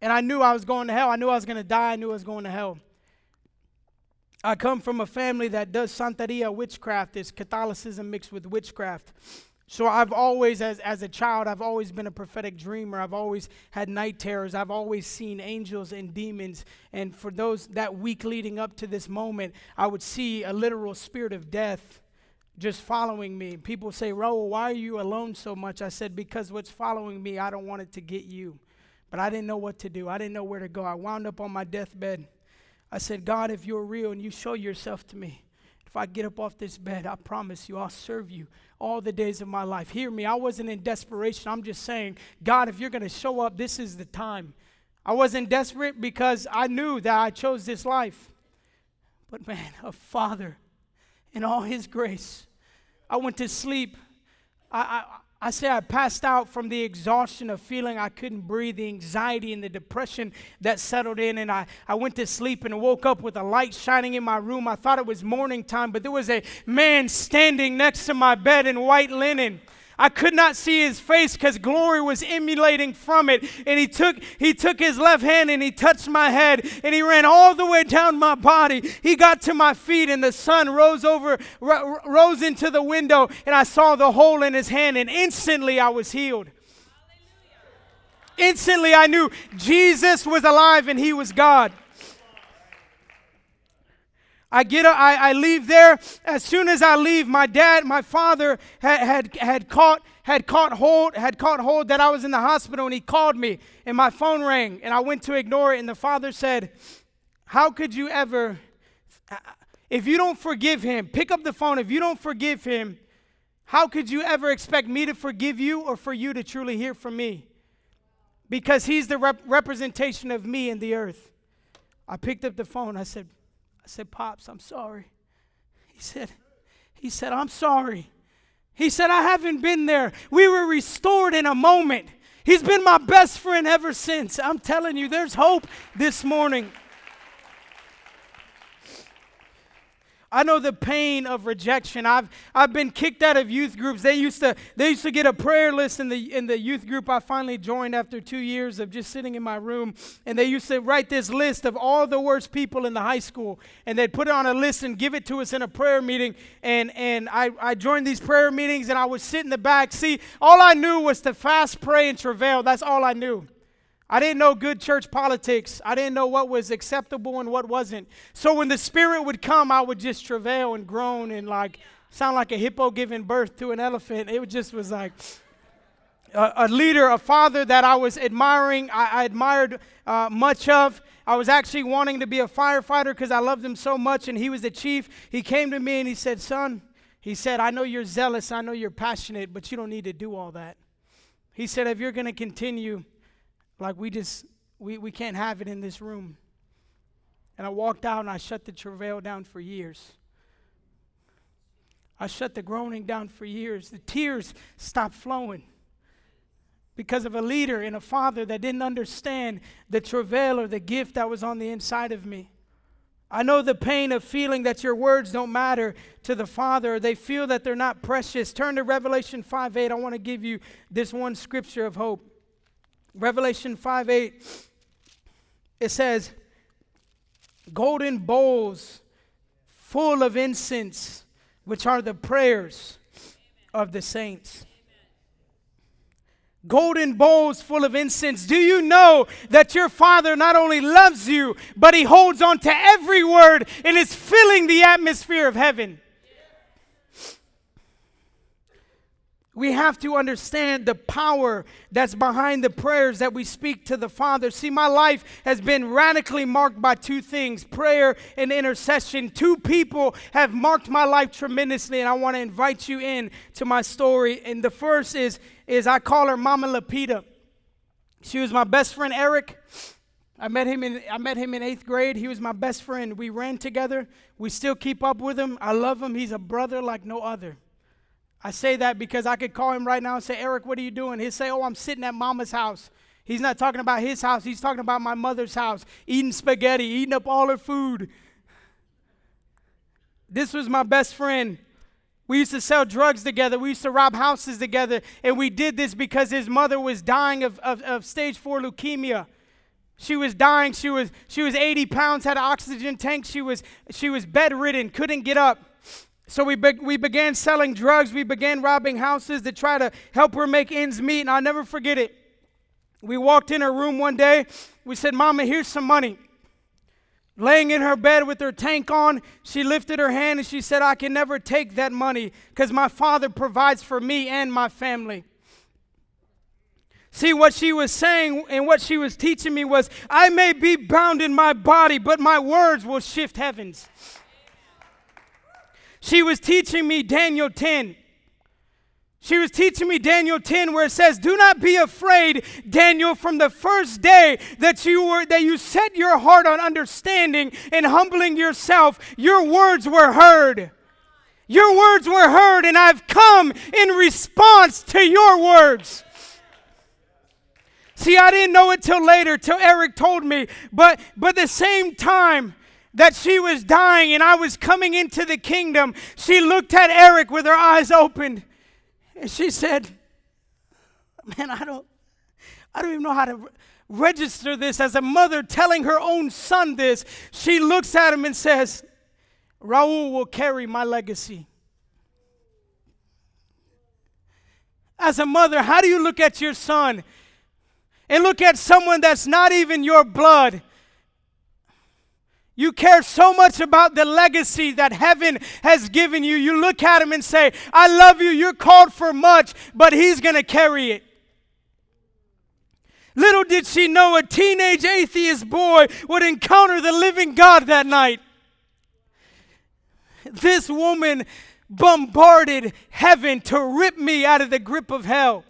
And I knew I was going to hell. I knew I was going to die. I knew I was going to hell. I come from a family that does Santeria, witchcraft. It's Catholicism mixed with witchcraft. So I've always, as, as a child, I've always been a prophetic dreamer. I've always had night terrors. I've always seen angels and demons. And for those, that week leading up to this moment, I would see a literal spirit of death just following me. People say, Raúl, why are you alone so much? I said, because what's following me, I don't want it to get you. But I didn't know what to do. I didn't know where to go. I wound up on my deathbed. I said, God, if you're real and you show yourself to me, if I get up off this bed, I promise you, I'll serve you all the days of my life. Hear me, I wasn't in desperation. I'm just saying, God, if you're going to show up, this is the time. I wasn't desperate because I knew that I chose this life. But man, a father, in all his grace, I went to sleep. I, I, I say I passed out from the exhaustion of feeling I couldn't breathe, the anxiety and the depression that settled in, and I, I went to sleep and woke up with a light shining in my room. I thought it was morning time, but there was a man standing next to my bed in white linen. I could not see his face because glory was emanating from it. And he took he took his left hand and he touched my head and he ran all the way down my body. He got to my feet and the sun rose over r- rose into the window and I saw the hole in his hand and instantly I was healed. Hallelujah. Instantly I knew Jesus was alive and he was God. I get up, I, I leave there. As soon as I leave, my dad, my father had, had had caught had caught hold had caught hold that I was in the hospital, and he called me, and my phone rang, and I went to ignore it, and the father said, "How could you ever? If you don't forgive him, pick up the phone. If you don't forgive him, how could you ever expect me to forgive you or for you to truly hear from me? Because he's the rep- representation of me in the earth." I picked up the phone. I said. I said, "Pops, I'm sorry." He said, he said, "I'm sorry." He said, "I haven't been there. We were restored in a moment. He's been my best friend ever since." I'm telling you, there's hope this morning. I know the pain of rejection. I've I've been kicked out of youth groups. They used to they used to get a prayer list in the in the youth group I finally joined after two years of just sitting in my room. And they used to write this list of all the worst people in the high school. And they'd put it on a list and give it to us in a prayer meeting. And and I, I joined these prayer meetings and I would sit in the back. See, all I knew was to fast, pray, and travail. That's all I knew. I didn't know good church politics. I didn't know what was acceptable and what wasn't. So when the Spirit would come, I would just travail and groan and like sound like a hippo giving birth to an elephant. It just was like a, a leader, a father that I was admiring, I, I admired uh, much of. I was actually wanting to be a firefighter because I loved him so much, and he was the chief. He came to me and he said, "Son," he said, "I know you're zealous, I know you're passionate, but you don't need to do all that." He said, "If you're going to continue, Like we just, we, we can't have it in this room." And I walked out and I shut the travail down for years. I shut the groaning down for years. The tears stopped flowing because of a leader and a father that didn't understand the travail or the gift that was on the inside of me. I know the pain of feeling that your words don't matter to the Father. They feel that they're not precious. Turn to Revelation five eight. I want to give you this one scripture of hope. Revelation five eight, it says, "Golden bowls full of incense, which are the prayers of the saints." Golden bowls full of incense. Do you know that your Father not only loves you, but he holds on to every word and is filling the atmosphere of heaven? We have to understand the power that's behind the prayers that we speak to the Father. See, my life has been radically marked by two things, prayer and intercession. Two people have marked my life tremendously, and I want to invite you in to my story. And the first is, is I call her Mama Lapita. She was my best friend, Eric. I met him in I met him in eighth grade. He was my best friend. We ran together. We still keep up with him. I love him. He's a brother like no other. I say that because I could call him right now and say, "Eric, what are you doing?" He'll say, "Oh, I'm sitting at Mama's house." He's not talking about his house. He's talking about my mother's house, eating spaghetti, eating up all her food. This was my best friend. We used to sell drugs together. We used to rob houses together. And we did this because his mother was dying of, of, of stage four leukemia. She was dying. She was, she was eighty pounds, had an oxygen tank. She was, she was bedridden, couldn't get up. So we be- we began selling drugs. We began robbing houses to try to help her make ends meet, and I'll never forget it. We walked in her room one day. We said, "Mama, here's some money." Laying in her bed with her tank on, she lifted her hand and she said, "I can never take that money because my Father provides for me and my family." See, what she was saying and what she was teaching me was, I may be bound in my body, but my words will shift heavens. She was teaching me Daniel ten. She was teaching me Daniel ten where it says, "Do not be afraid, Daniel, from the first day that you were that you set your heart on understanding and humbling yourself, your words were heard." Your words were heard, and I've come in response to your words. See, I didn't know it till later, till Eric told me. But but the same time that she was dying and I was coming into the kingdom, she looked at Eric with her eyes open, and she said, "Man, I don't, I don't even know how to register this as a mother telling her own son this." She looks at him and says, "Raúl will carry my legacy." As a mother, how do you look at your son and look at someone that's not even your blood? You care so much about the legacy that heaven has given you. You look at him and say, "I love you, you're called for much, but he's going to carry it." Little did she know a teenage atheist boy would encounter the living God that night. This woman bombarded heaven to rip me out of the grip of hell.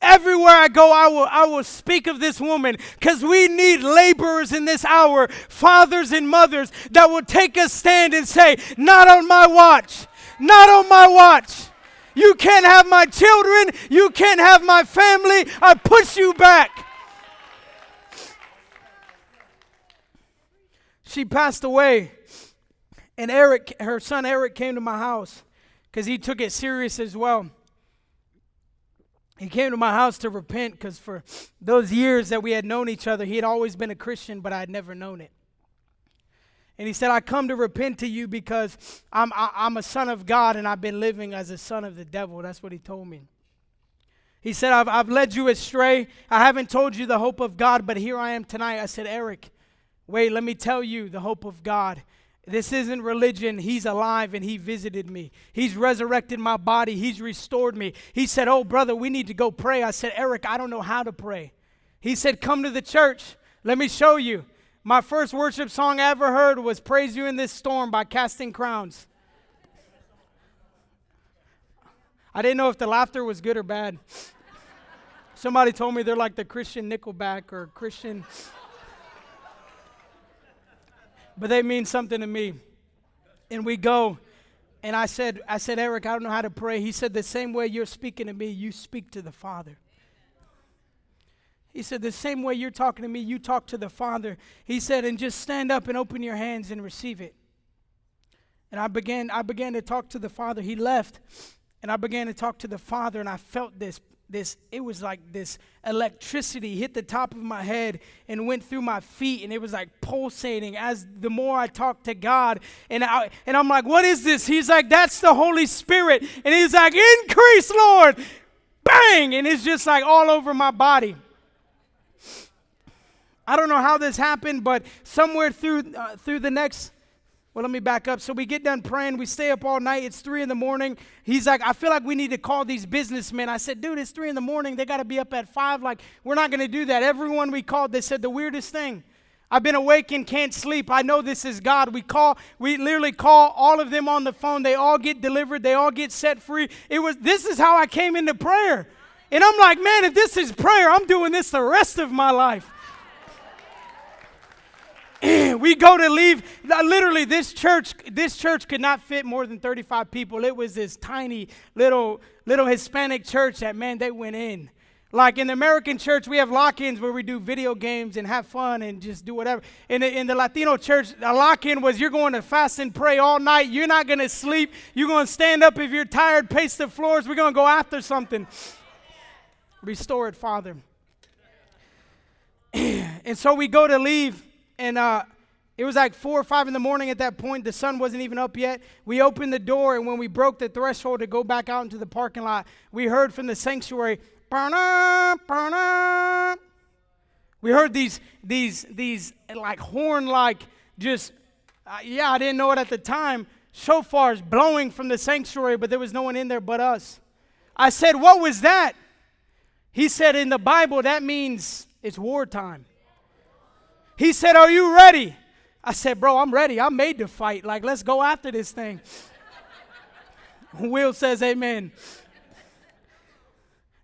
Everywhere I go, I will, I will speak of this woman, because we need laborers in this hour, fathers and mothers that will take a stand and say, "Not on my watch, not on my watch. You can't have my children. You can't have my family. I push you back." She passed away. And Eric, her son Eric, came to my house because he took it serious as well. He came to my house to repent, because for those years that we had known each other, he had always been a Christian, but I had never known it. And he said, "I come to repent to you because I'm, I, I'm a son of God, and I've been living as a son of the devil." That's what he told me. He said, I've, I've led you astray. I haven't told you the hope of God, but here I am tonight." I said, "Eric, wait, let me tell you the hope of God. This isn't religion. He's alive, and he visited me. He's resurrected my body. He's restored me." He said, "Oh, brother, we need to go pray." I said, "Eric, I don't know how to pray." He said, "Come to the church. Let me show you." My first worship song I ever heard was "Praise You in This Storm" by Casting Crowns. I didn't know if the laughter was good or bad. Somebody told me they're like the Christian Nickelback or Christian... but they mean something to me. And we go, and I said, I said, "Eric, I don't know how to pray." He said, "The same way you're speaking to me, you speak to the Father." He said, "The same way you're talking to me, you talk to the Father." He said, "And just stand up and open your hands and receive it." And I began, I began to talk to the Father. He left, and I began to talk to the Father, and I felt this. This, it was like this electricity hit the top of my head and went through my feet, and it was like pulsating as the more I talked to God. And, I, and I'm like, "What is this?" He's like, "That's the Holy Spirit." And he's like, "Increase, Lord." Bang! And it's just like all over my body. I don't know how this happened, but somewhere through uh, through the next... Well, let me back up. So we get done praying. We stay up all night. It's three in the morning. He's like, "I feel like we need to call these businessmen." I said, "Dude, it's three in the morning. They got to be up at five. Like, we're not going to do that." Everyone we called, they said the weirdest thing. "I've been awake and can't sleep. I know this is God." We call, we literally call all of them on the phone. They all get delivered. They all get set free. It was, this is how I came into prayer. And I'm like, "Man, if this is prayer, I'm doing this the rest of my life." We go to leave. Literally, this church, this church could not fit more than thirty-five people. It was this tiny little little Hispanic church that, man, they went in. Like in the American church, we have lock-ins where we do video games and have fun and just do whatever. In the, in the Latino church, a lock-in was you're going to fast and pray all night. You're not going to sleep. You're going to stand up if you're tired, pace the floors. We're going to go after something. Restore it, Father. And so we go to leave. And uh, it was like four or five in the morning at that point. The sun wasn't even up yet. We opened the door, and when we broke the threshold to go back out into the parking lot, we heard from the sanctuary, "Burna, burna." We heard these, these, these like horn-like, just, uh, yeah, I didn't know it at the time, shofars blowing from the sanctuary, but there was no one in there but us. I said, "What was that?" He said, "In the Bible, that means it's wartime." He said, "Are you ready?" I said, "Bro, I'm ready. I'm made to fight. Like, let's go after this thing." Will says amen.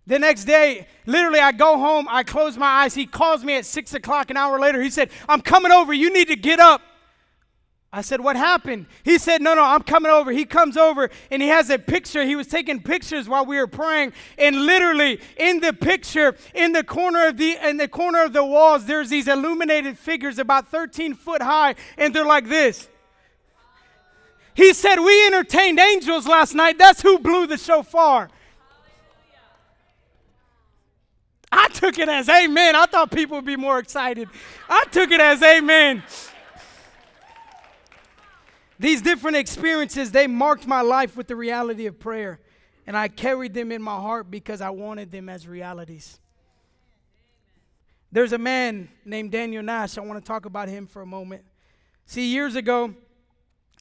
The next day, literally, I go home. I close my eyes. He calls me at six o'clock an hour later. He said, "I'm coming over. You need to get up." I said, what happened? He said, no, no, I'm coming over. He comes over, and he has a picture. He was taking pictures while we were praying, and literally in the picture, in the corner of the in the corner of the walls, there's these illuminated figures about thirteen foot high, and they're like this. He said, we entertained angels last night. That's who blew the shofar. I took it as amen. I thought people would be more excited. I took it as amen. These different experiences, they marked my life with the reality of prayer, and I carried them in my heart because I wanted them as realities. There's a man named Daniel Nash. I want to talk about him for a moment. See, years ago,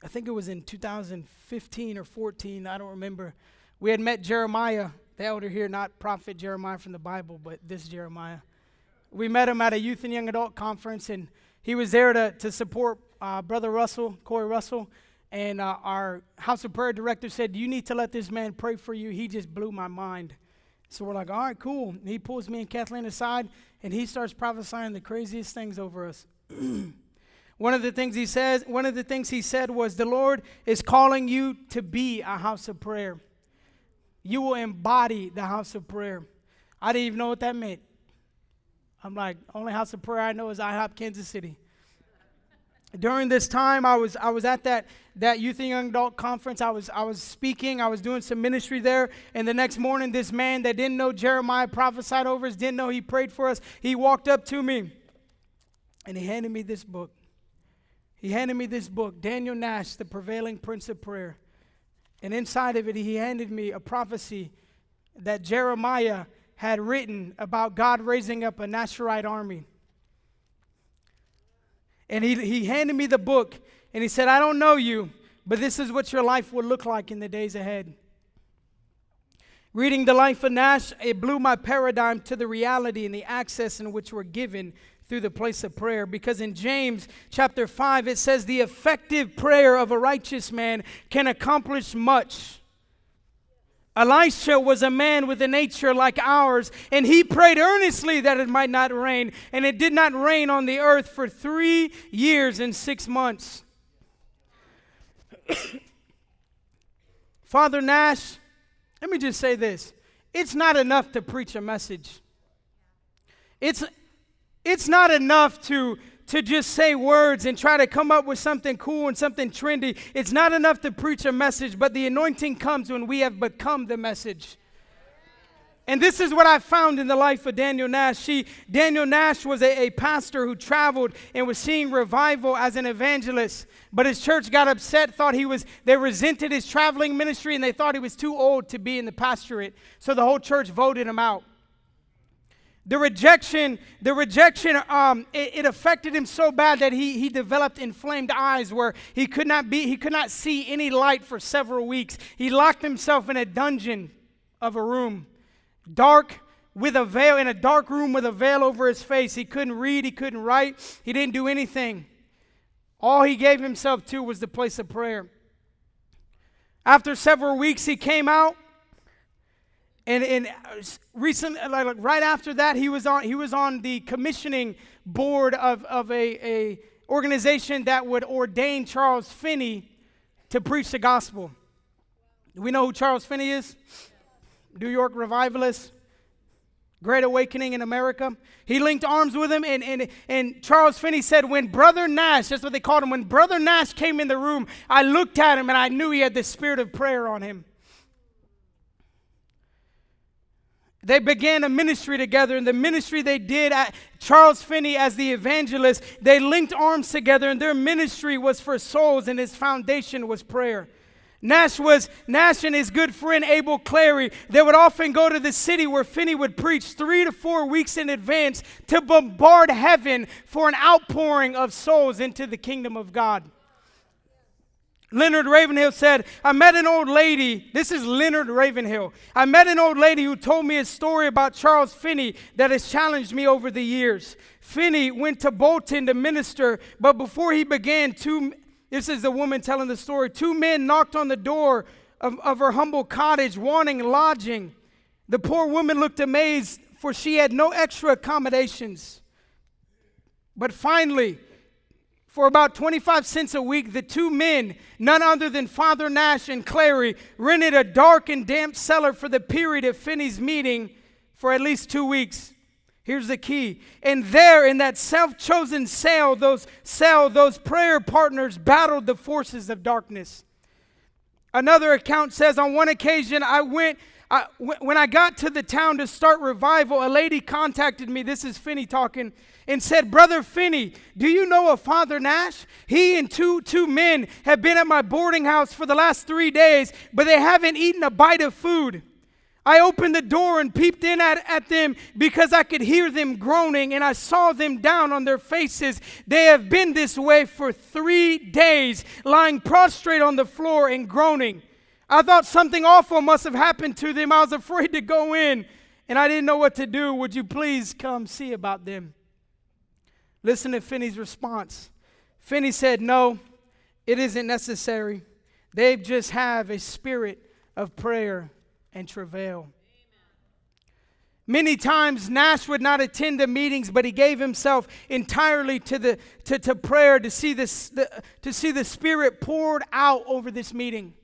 I think it was in two thousand fifteen or fourteen, I don't remember, we had met Jeremiah, the elder here, not Prophet Jeremiah from the Bible, but this Jeremiah. We met him at a youth and young adult conference, and he was there to, to support Uh, Brother Russell, Corey Russell, and uh, our House of Prayer director said, you need to let this man pray for you. He just blew my mind. So we're like, all right, cool. And he pulls me and Kathleen aside, and he starts prophesying the craziest things over us. One of the things he says, one of the things he said was, the Lord is calling you to be a house of prayer. You will embody the house of prayer. I didn't even know what that meant. I'm like, only house of prayer I know is IHOP Kansas City. During this time, I was I was at that, that youth and young adult conference. I was I was speaking. I was doing some ministry there. And the next morning, this man that didn't know Jeremiah prophesied over us, didn't know he prayed for us, he walked up to me, and he handed me this book. He handed me this book, Daniel Nash, The Prevailing Prince of Prayer. And inside of it, he handed me a prophecy that Jeremiah had written about God raising up a Nazirite army. And he, he handed me the book, and he said, I don't know you, but this is what your life will look like in the days ahead. Reading the life of Nash, it blew my paradigm to the reality and the access in which we're given through the place of prayer. Because in James chapter five, it says, the effective prayer of a righteous man can accomplish much. Elisha was a man with a nature like ours, and he prayed earnestly that it might not rain, and it did not rain on the earth for three years and six months. Father Nash, let me just say this. It's not enough to preach a message. It's, it's not enough to... to just say words and try to come up with something cool and something trendy. It's not enough to preach a message, but the anointing comes when we have become the message. And this is what I found in the life of Daniel Nash. She, Daniel Nash was a, a pastor who traveled and was seeing revival as an evangelist. But his church got upset, thought he was, they resented his traveling ministry, and they thought he was too old to be in the pastorate. So the whole church voted him out. The rejection, the rejection, um, it, it affected him so bad that he he developed inflamed eyes where he could not be, he could not see any light for several weeks. He locked himself in a dungeon of a room, dark with a veil, in a dark room with a veil over his face. He couldn't read, he couldn't write, he didn't do anything. All he gave himself to was the place of prayer. After several weeks, he came out. And and recently, like right after that, he was on he was on the commissioning board of, of a, a organization that would ordain Charles Finney to preach the gospel. Do we know who Charles Finney is? New York revivalist, Great Awakening in America. He linked arms with him, and and and Charles Finney said, when Brother Nash, that's what they called him, when Brother Nash came in the room, I looked at him and I knew he had the spirit of prayer on him. They began a ministry together, and the ministry they did, at Charles Finney as the evangelist, they linked arms together, and their ministry was for souls, and his foundation was prayer. Nash was Nash and his good friend Abel Clary, they would often go to the city where Finney would preach three to four weeks in advance to bombard heaven for an outpouring of souls into the kingdom of God. Leonard Ravenhill said, I met an old lady, this is Leonard Ravenhill, I met an old lady who told me a story about Charles Finney that has challenged me over the years. Finney went to Bolton to minister, but before he began, two, this is the woman telling the story, two men knocked on the door of, of her humble cottage wanting lodging. The poor woman looked amazed, for she had no extra accommodations. But finally, For about twenty-five cents a week, the two men, none other than Father Nash and Clary, rented a dark and damp cellar for the period of Finney's meeting for at least two weeks. Here's the key. And there, in that self-chosen cell, those cell, those prayer partners battled the forces of darkness. Another account says, on one occasion, I went, I, w- when I got to the town to start revival, a lady contacted me, this is Finney talking, and said, Brother Finney, do you know of Father Nash? He and two, two men have been at my boarding house for the last three days, but they haven't eaten a bite of food. I opened the door and peeped in at, at them because I could hear them groaning, and I saw them down on their faces. They have been this way for three days, lying prostrate on the floor and groaning. I thought something awful must have happened to them. I was afraid to go in, and I didn't know what to do. Would you please come see about them? Listen to Finney's response. Finney said, no, it isn't necessary. They just have a spirit of prayer and travail. Amen. Many times Nash would not attend the meetings, but he gave himself entirely to the to, to prayer to see this the, to see the Spirit poured out over this meeting.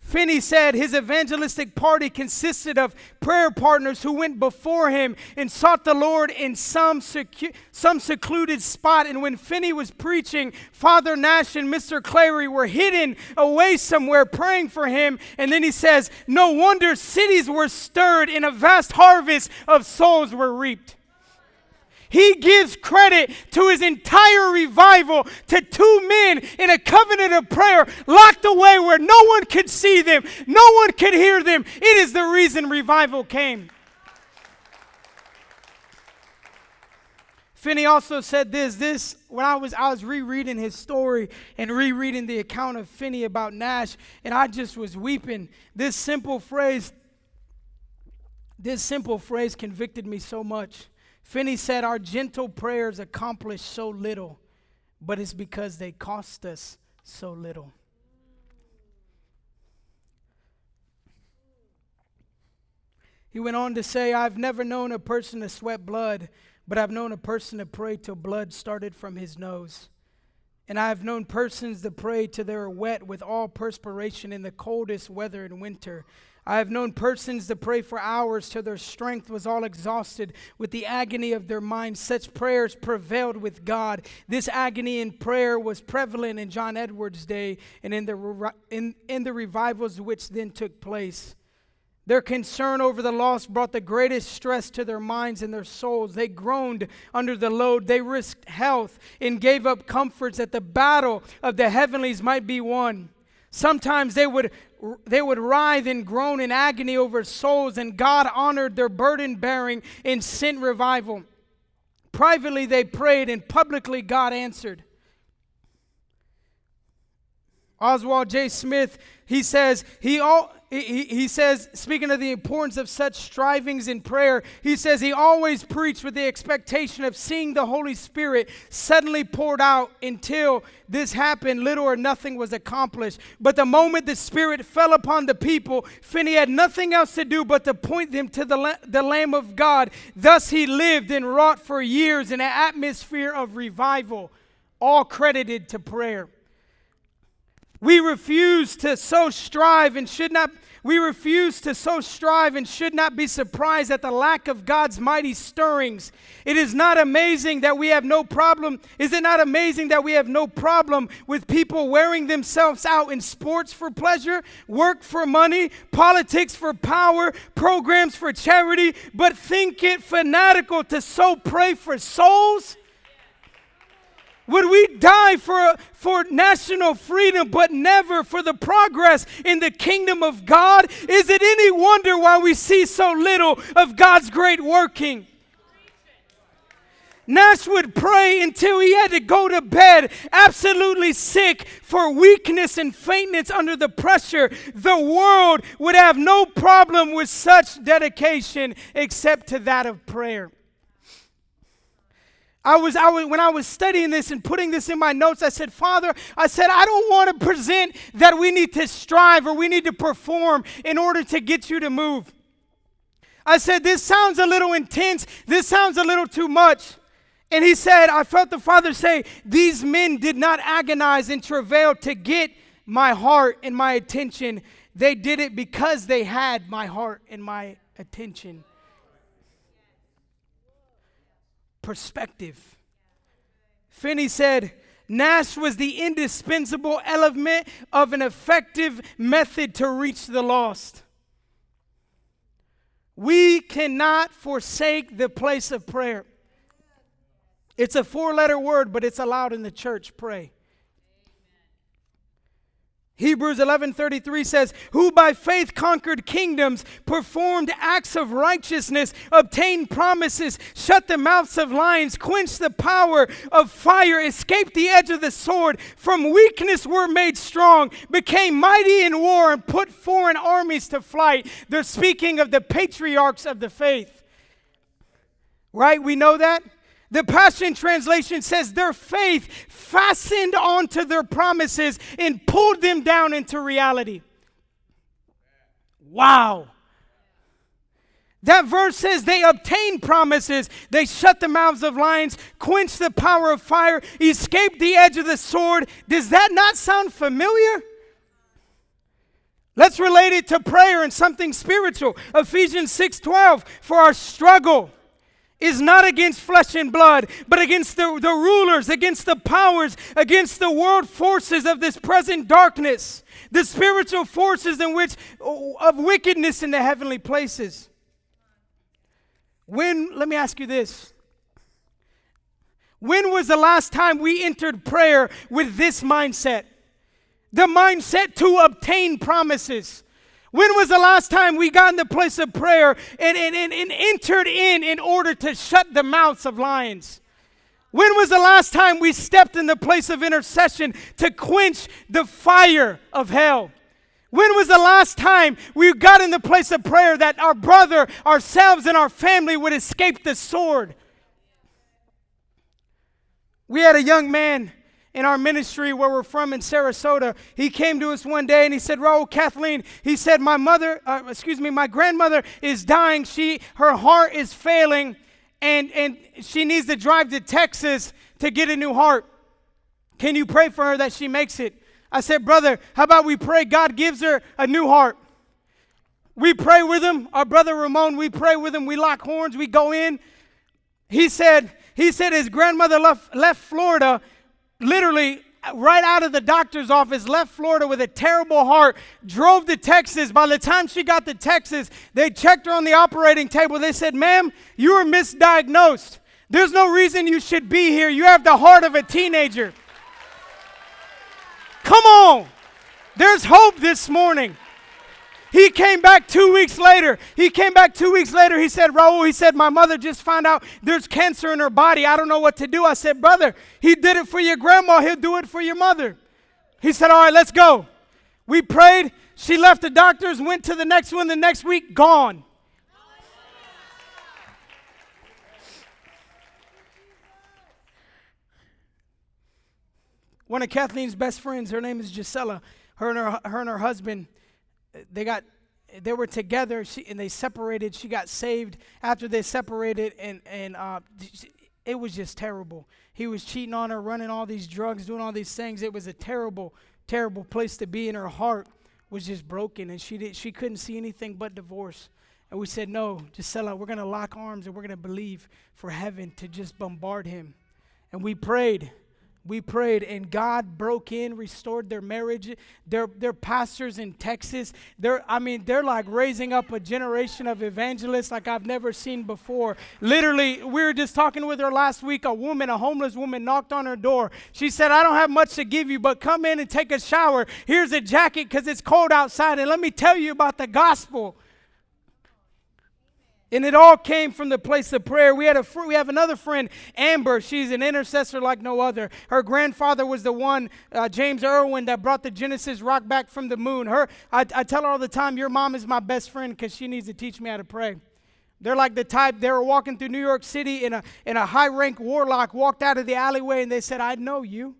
Finney said his evangelistic party consisted of prayer partners who went before him and sought the Lord in some, secu- some secluded spot. And when Finney was preaching, Father Nash and Mister Clary were hidden away somewhere praying for him. And then he says, no wonder cities were stirred and a vast harvest of souls were reaped. He gives credit to his entire revival to two men in a covenant of prayer locked away where no one could see them, no one could hear them. It is the reason revival came. Finney also said this, this when I was I was rereading his story and rereading the account of Finney about Nash, and I just was weeping. This simple phrase, this simple phrase convicted me so much. Finney said, our gentle prayers accomplish so little, but it's because they cost us so little. He went on to say, I've never known a person to sweat blood, but I've known a person to pray till blood started from his nose. And I've known persons to pray till they were wet with all perspiration in the coldest weather in winter. I have known persons to pray for hours till their strength was all exhausted with the agony of their mind. Such prayers prevailed with God. This agony in prayer was prevalent in John Edwards' day and in the, in, in the revivals which then took place. Their concern over the lost brought the greatest stress to their minds and their souls. They groaned under the load. They risked health and gave up comforts that the battle of the heavenlies might be won. Sometimes they would they would writhe and groan in agony over souls, and God honored their burden-bearing and sent revival. Privately they prayed, and publicly God answered. Oswald J. Smith, he says, he all... He, he says, speaking of the importance of such strivings in prayer, he says he always preached with the expectation of seeing the Holy Spirit suddenly poured out. Until this happened, little or nothing was accomplished. But the moment the Spirit fell upon the people, Finney had nothing else to do but to point them to the, la- the Lamb of God. Thus he lived and wrought for years in an atmosphere of revival, all credited to prayer. We refuse to so strive and should not we refuse to so strive and should not be surprised at the lack of God's mighty stirrings. It is not amazing that we have no problem. Is it not amazing that we have no problem with people wearing themselves out in sports for pleasure, work for money, politics for power, programs for charity, but think it fanatical to so pray for souls? Would we die for, for national freedom, but never for the progress in the kingdom of God? Is it any wonder why we see so little of God's great working? Nash would pray until he had to go to bed, absolutely sick for weakness and faintness under the pressure. The world would have no problem with such dedication except to that of prayer. I was, I was, when I was studying this and putting this in my notes, I said, Father, I said, I don't want to present that we need to strive or we need to perform in order to get you to move. I said, this sounds a little intense. This sounds a little too much. And he said, I felt the Father say, these men did not agonize and travail to get my heart and my attention. They did it because they had my heart and my attention. Perspective. Finney said, Nash was the indispensable element of an effective method to reach the lost. We cannot forsake the place of prayer. It's a four-letter word, but it's allowed in the church, pray. Hebrews eleven thirty-three says, who by faith conquered kingdoms, performed acts of righteousness, obtained promises, shut the mouths of lions, quenched the power of fire, escaped the edge of the sword, from weakness were made strong, became mighty in war, and put foreign armies to flight. They're speaking of the patriarchs of the faith. Right? We know that? The Passion Translation says their faith fastened onto their promises and pulled them down into reality. Wow. That verse says they obtained promises. They shut the mouths of lions, quenched the power of fire, escaped the edge of the sword. Does that not sound familiar? Let's relate it to prayer and something spiritual. Ephesians six twelve, for our struggle is not against flesh and blood, but against the, the rulers, against the powers, against the world forces of this present darkness, the spiritual forces in which of wickedness in the heavenly places. When, let me ask you this. When was the last time we entered prayer with this mindset? The mindset to obtain promises. When was the last time we got in the place of prayer and, and, and, and entered in in order to shut the mouths of lions? When was the last time we stepped in the place of intercession to quench the fire of hell? When was the last time we got in the place of prayer that our brother, ourselves, and our family would escape the sword? We had a young man in our ministry where we're from in Sarasota. He came to us one day and he said, Raúl, Kathleen, he said, my mother, uh, excuse me, my grandmother is dying. She, her heart is failing and, and she needs to drive to Texas to get a new heart. Can you pray for her that she makes it? I said, brother, how about we pray God gives her a new heart? We pray with him. Our brother Ramon, we pray with him. We lock horns. We go in. He said, he said his grandmother left, left Florida literally, right out of the doctor's office, left Florida with a terrible heart, drove to Texas. By the time she got to Texas, they checked her on the operating table. They said, ma'am, you were misdiagnosed. There's no reason you should be here. You have the heart of a teenager. Come on. There's hope this morning. He came back two weeks later. He came back two weeks later. He said, Raúl, he said, my mother just found out there's cancer in her body. I don't know what to do. I said, brother, he did it for your grandma. He'll do it for your mother. He said, all right, let's go. We prayed. She left the doctors, went to the next one the next week, gone. One of Kathleen's best friends, her name is Gisela, her and her, her, and her husband, They got, they were together, she, and they separated. She got saved after they separated, and and uh, it was just terrible. He was cheating on her, running all these drugs, doing all these things. It was a terrible, terrible place to be, and her heart was just broken, and she did, she couldn't see anything but divorce. And we said, no, Gisela, we're going to lock arms, and we're going to believe for heaven to just bombard him. And we prayed. We prayed, and God broke in, restored their marriage. Their their pastors in Texas, they're I mean, they're like raising up a generation of evangelists like I've never seen before. Literally, we were just talking with her last week. A woman, a homeless woman, knocked on her door. She said, I don't have much to give you, but come in and take a shower. Here's a jacket because it's cold outside, and let me tell you about the gospel. And it all came from the place of prayer. We had a fr- we have another friend, Amber. She's an intercessor like no other. Her grandfather was the one, uh, James Irwin, that brought the Genesis rock back from the moon. Her, I, I tell her all the time, your mom is my best friend because she needs to teach me how to pray. They're like the type, they were walking through New York City and a, and a high-ranked warlock walked out of the alleyway and they said, I know you.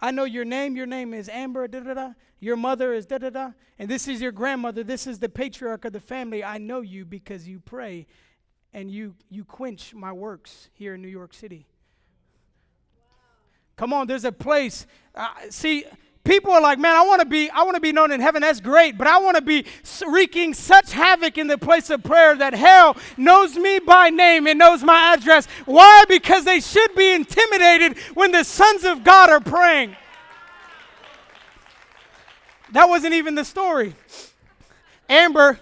I know your name. Your name is Amber, da-da-da. Your mother is da-da-da. And this is your grandmother. This is the patriarch of the family. I know you because you pray and you you quench my works here in New York City. Come on, there's a place. Uh, see, people are like, man, I want to be I want to be known in heaven. That's great, but I want to be wreaking such havoc in the place of prayer that hell knows me by name and knows my address. Why? Because they should be intimidated when the sons of God are praying. That wasn't even the story. Amber,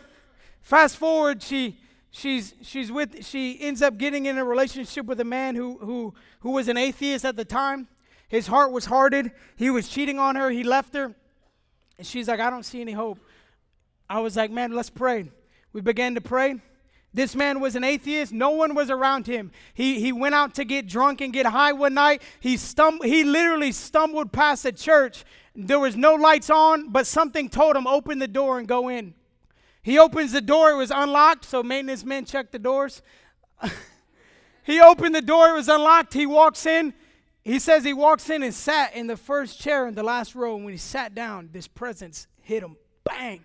fast forward, she she's she's with she ends up getting in a relationship with a man who who who was an atheist at the time. His heart was hardened. He was cheating on her. He left her. And she's like, I don't see any hope. I was like, man, let's pray. We began to pray. This man was an atheist. No one was around him. He he went out to get drunk and get high one night. He stum- he literally stumbled past a church. There was no lights on, but something told him, open the door and go in. He opens the door. It was unlocked, so maintenance men checked the doors. He opened the door. It was unlocked. He walks in. He says he walks in and sat in the first chair in the last row. And when he sat down, this presence hit him. Bang.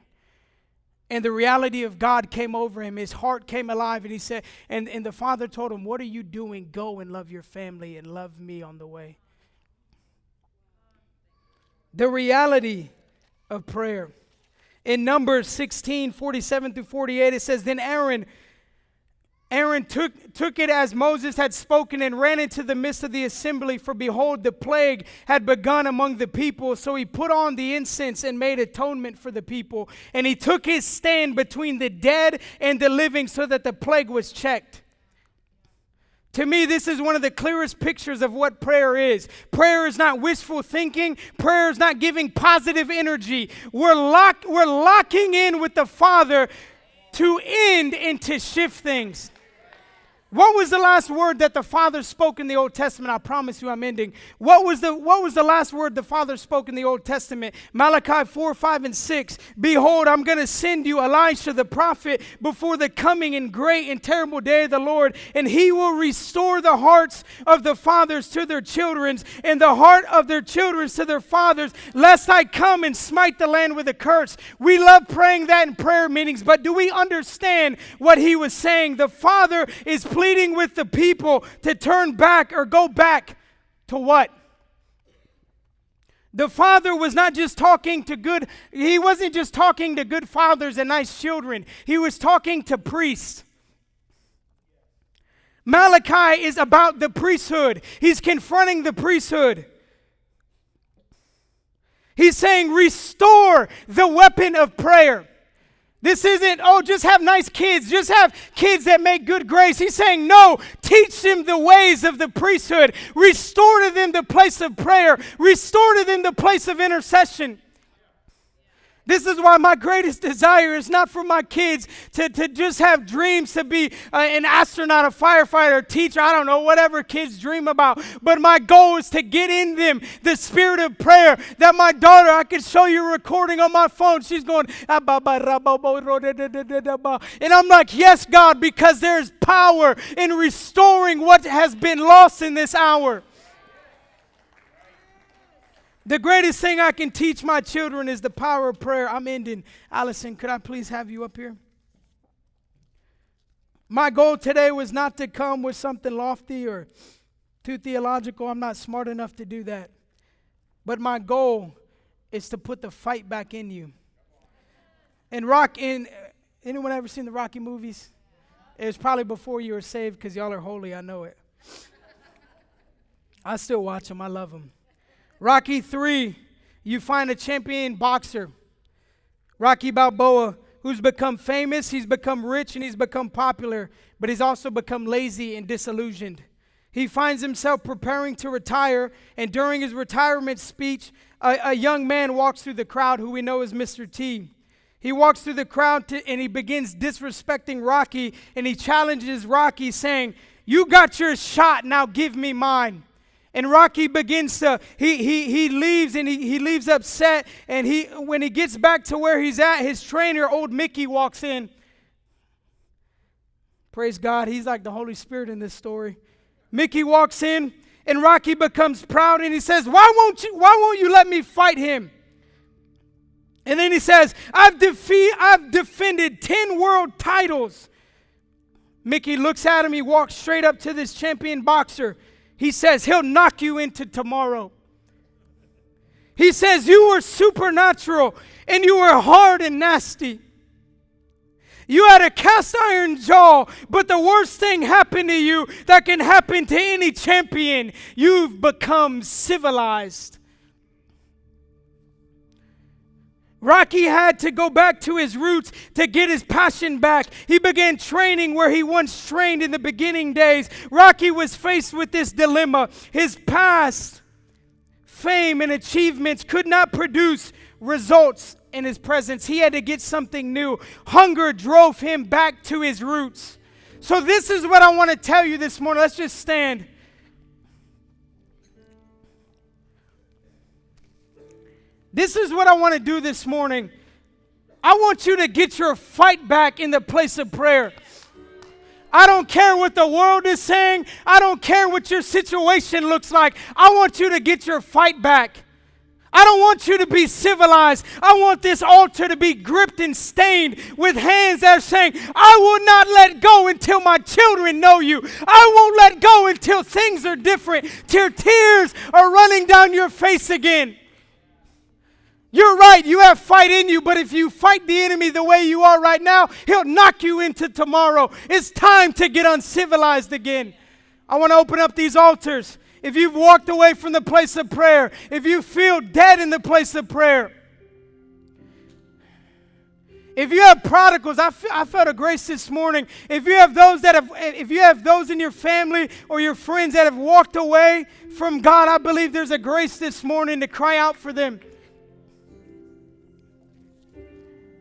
And the reality of God came over him. His heart came alive. And he said, and, and the Father told him, what are you doing? Go and love your family and love me on the way. The reality of prayer. In Numbers sixteen, forty-seven through forty-eight, it says, Then Aaron... Aaron took, took it as Moses had spoken and ran into the midst of the assembly, for behold, the plague had begun among the people. So he put on the incense and made atonement for the people. And he took his stand between the dead and the living so that the plague was checked. To me, this is one of the clearest pictures of what prayer is. Prayer is not wishful thinking. Prayer is not giving positive energy. We're, lock, we're locking in with the Father to end and to shift things. What was the last word that the Father spoke in the Old Testament? I promise you I'm ending. What was the what was the last word the Father spoke in the Old Testament? Malachi four, five, and six. Behold, I'm going to send you Elisha the prophet before the coming and great and terrible day of the Lord, and he will restore the hearts of the fathers to their children and the heart of their children to their fathers, lest I come and smite the land with a curse. We love praying that in prayer meetings, but do we understand what he was saying? The Father is pleased. Pleading with the people to turn back or go back to what? The Father was not just talking to good, he wasn't just talking to good fathers and nice children. He was talking to priests. Malachi is about the priesthood. He's confronting the priesthood. He's saying, restore the weapon of prayer. This isn't, oh, just have nice kids. Just have kids that make good grades. He's saying, no, teach them the ways of the priesthood. Restore to them the place of prayer. Restore to them the place of intercession. This is why my greatest desire is not for my kids to, to just have dreams to be uh, an astronaut, a firefighter, a teacher, I don't know, whatever kids dream about. But my goal is to get in them the spirit of prayer that my daughter, I can show you a recording on my phone. She's going, and I'm like, yes, God, because there's power in restoring what has been lost in this hour. The greatest thing I can teach my children is the power of prayer. I'm ending. Allison, could I please have you up here? My goal today was not to come with something lofty or too theological. I'm not smart enough to do that. But my goal is to put the fight back in you. And rock in, anyone ever seen the Rocky movies? It was probably before you were saved because y'all are holy. I know it. I still watch them. I love them. Rocky three, you find a champion boxer, Rocky Balboa, who's become famous, he's become rich, and he's become popular, but he's also become lazy and disillusioned. He finds himself preparing to retire, and during his retirement speech, a, a young man walks through the crowd who we know is Mister T. He walks through the crowd to, and he begins disrespecting Rocky, and he challenges Rocky saying, "You got your shot, now give me mine." And Rocky begins to, he he he leaves and he, he leaves upset. And he when he gets back to where he's at, his trainer, old Mickey, walks in. Praise God, he's like the Holy Spirit in this story. Mickey walks in and Rocky becomes proud and he says, Why won't you why won't you let me fight him? And then he says, I've defe- I've defended ten world titles. Mickey looks at him, he walks straight up to this champion boxer. He says he'll knock you into tomorrow. He says you were supernatural and you were hard and nasty. You had a cast iron jaw, but the worst thing happened to you that can happen to any champion. You've become civilized. Rocky had to go back to his roots to get his passion back. He began training where he once trained in the beginning days. Rocky was faced with this dilemma. His past fame and achievements could not produce results in his presence. He had to get something new. Hunger drove him back to his roots. So this is what I want to tell you this morning. Let's just stand. This is what I want to do this morning. I want you to get your fight back in the place of prayer. I don't care what the world is saying. I don't care what your situation looks like. I want you to get your fight back. I don't want you to be civilized. I want this altar to be gripped and stained with hands that are saying, I will not let go until my children know you. I won't let go until things are different, till tears are running down your face again. You're right, you have fight in you, but if you fight the enemy the way you are right now, he'll knock you into tomorrow. It's time to get uncivilized again. I want to open up these altars. If you've walked away from the place of prayer, if you feel dead in the place of prayer, if you have prodigals, I, f- I felt a grace this morning. If you have those that have, if you have those in your family or your friends that have walked away from God, I believe there's a grace this morning to cry out for them.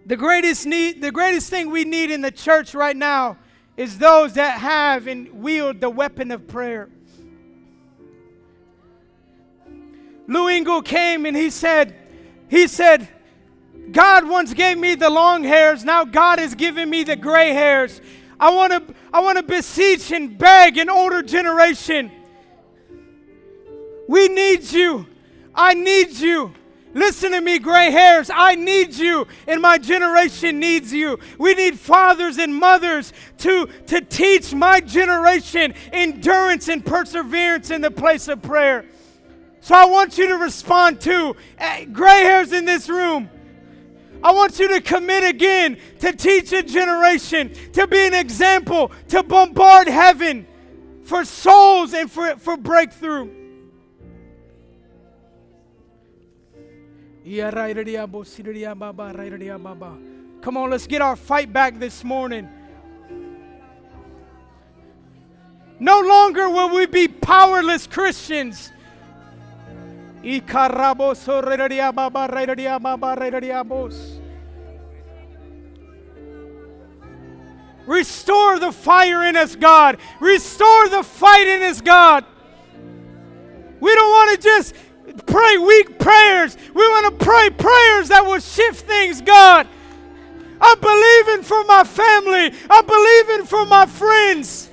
The greatest need, the greatest thing we need in the church right now is those that have and wield the weapon of prayer. Lou Engle came and he said, he said, God once gave me the long hairs, now God has given me the gray hairs. I want to, I want to beseech and beg an older generation. We need you. I need you. Listen to me, gray hairs. I need you, and my generation needs you. We need fathers and mothers to, to teach my generation endurance and perseverance in the place of prayer. So I want you to respond to uh, gray hairs in this room. I want you to commit again to teach a generation, to be an example, to bombard heaven for souls and for, for breakthrough. Come on, let's get our fight back this morning. No longer will we be powerless Christians. Restore the fire in us, God. Restore the fight in us, God. We don't want to just pray weak prayers. We want to pray prayers that will shift things, God. I'm believing for my family. I'm believing for my friends.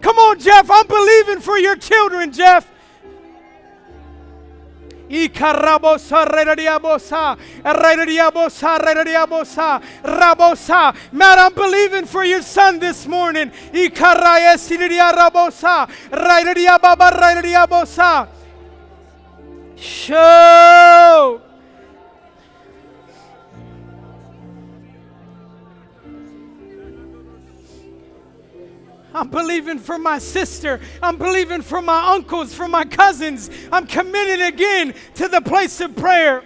Come on, Jeff. I'm believing for your children, Jeff. Matt, I'm believing for your son this morning. Show. I'm believing for my sister. I'm believing for my uncles, for my cousins. I'm committed again to the place of prayer.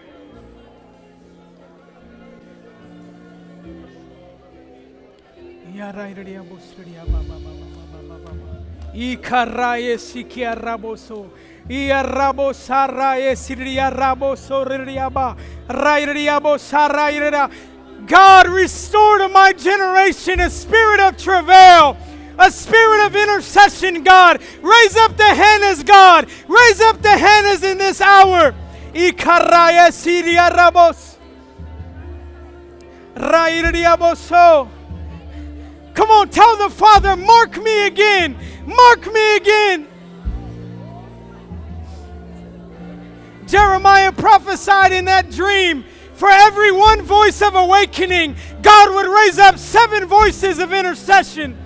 God, restore to my generation a spirit of travail, a spirit of intercession, God. Raise up the Hannahs, God. Raise up the Hannahs in this hour. Come on, tell the Father, mark me again. Mark me again. Jeremiah prophesied in that dream, for every one voice of awakening, God would raise up seven voices of intercession.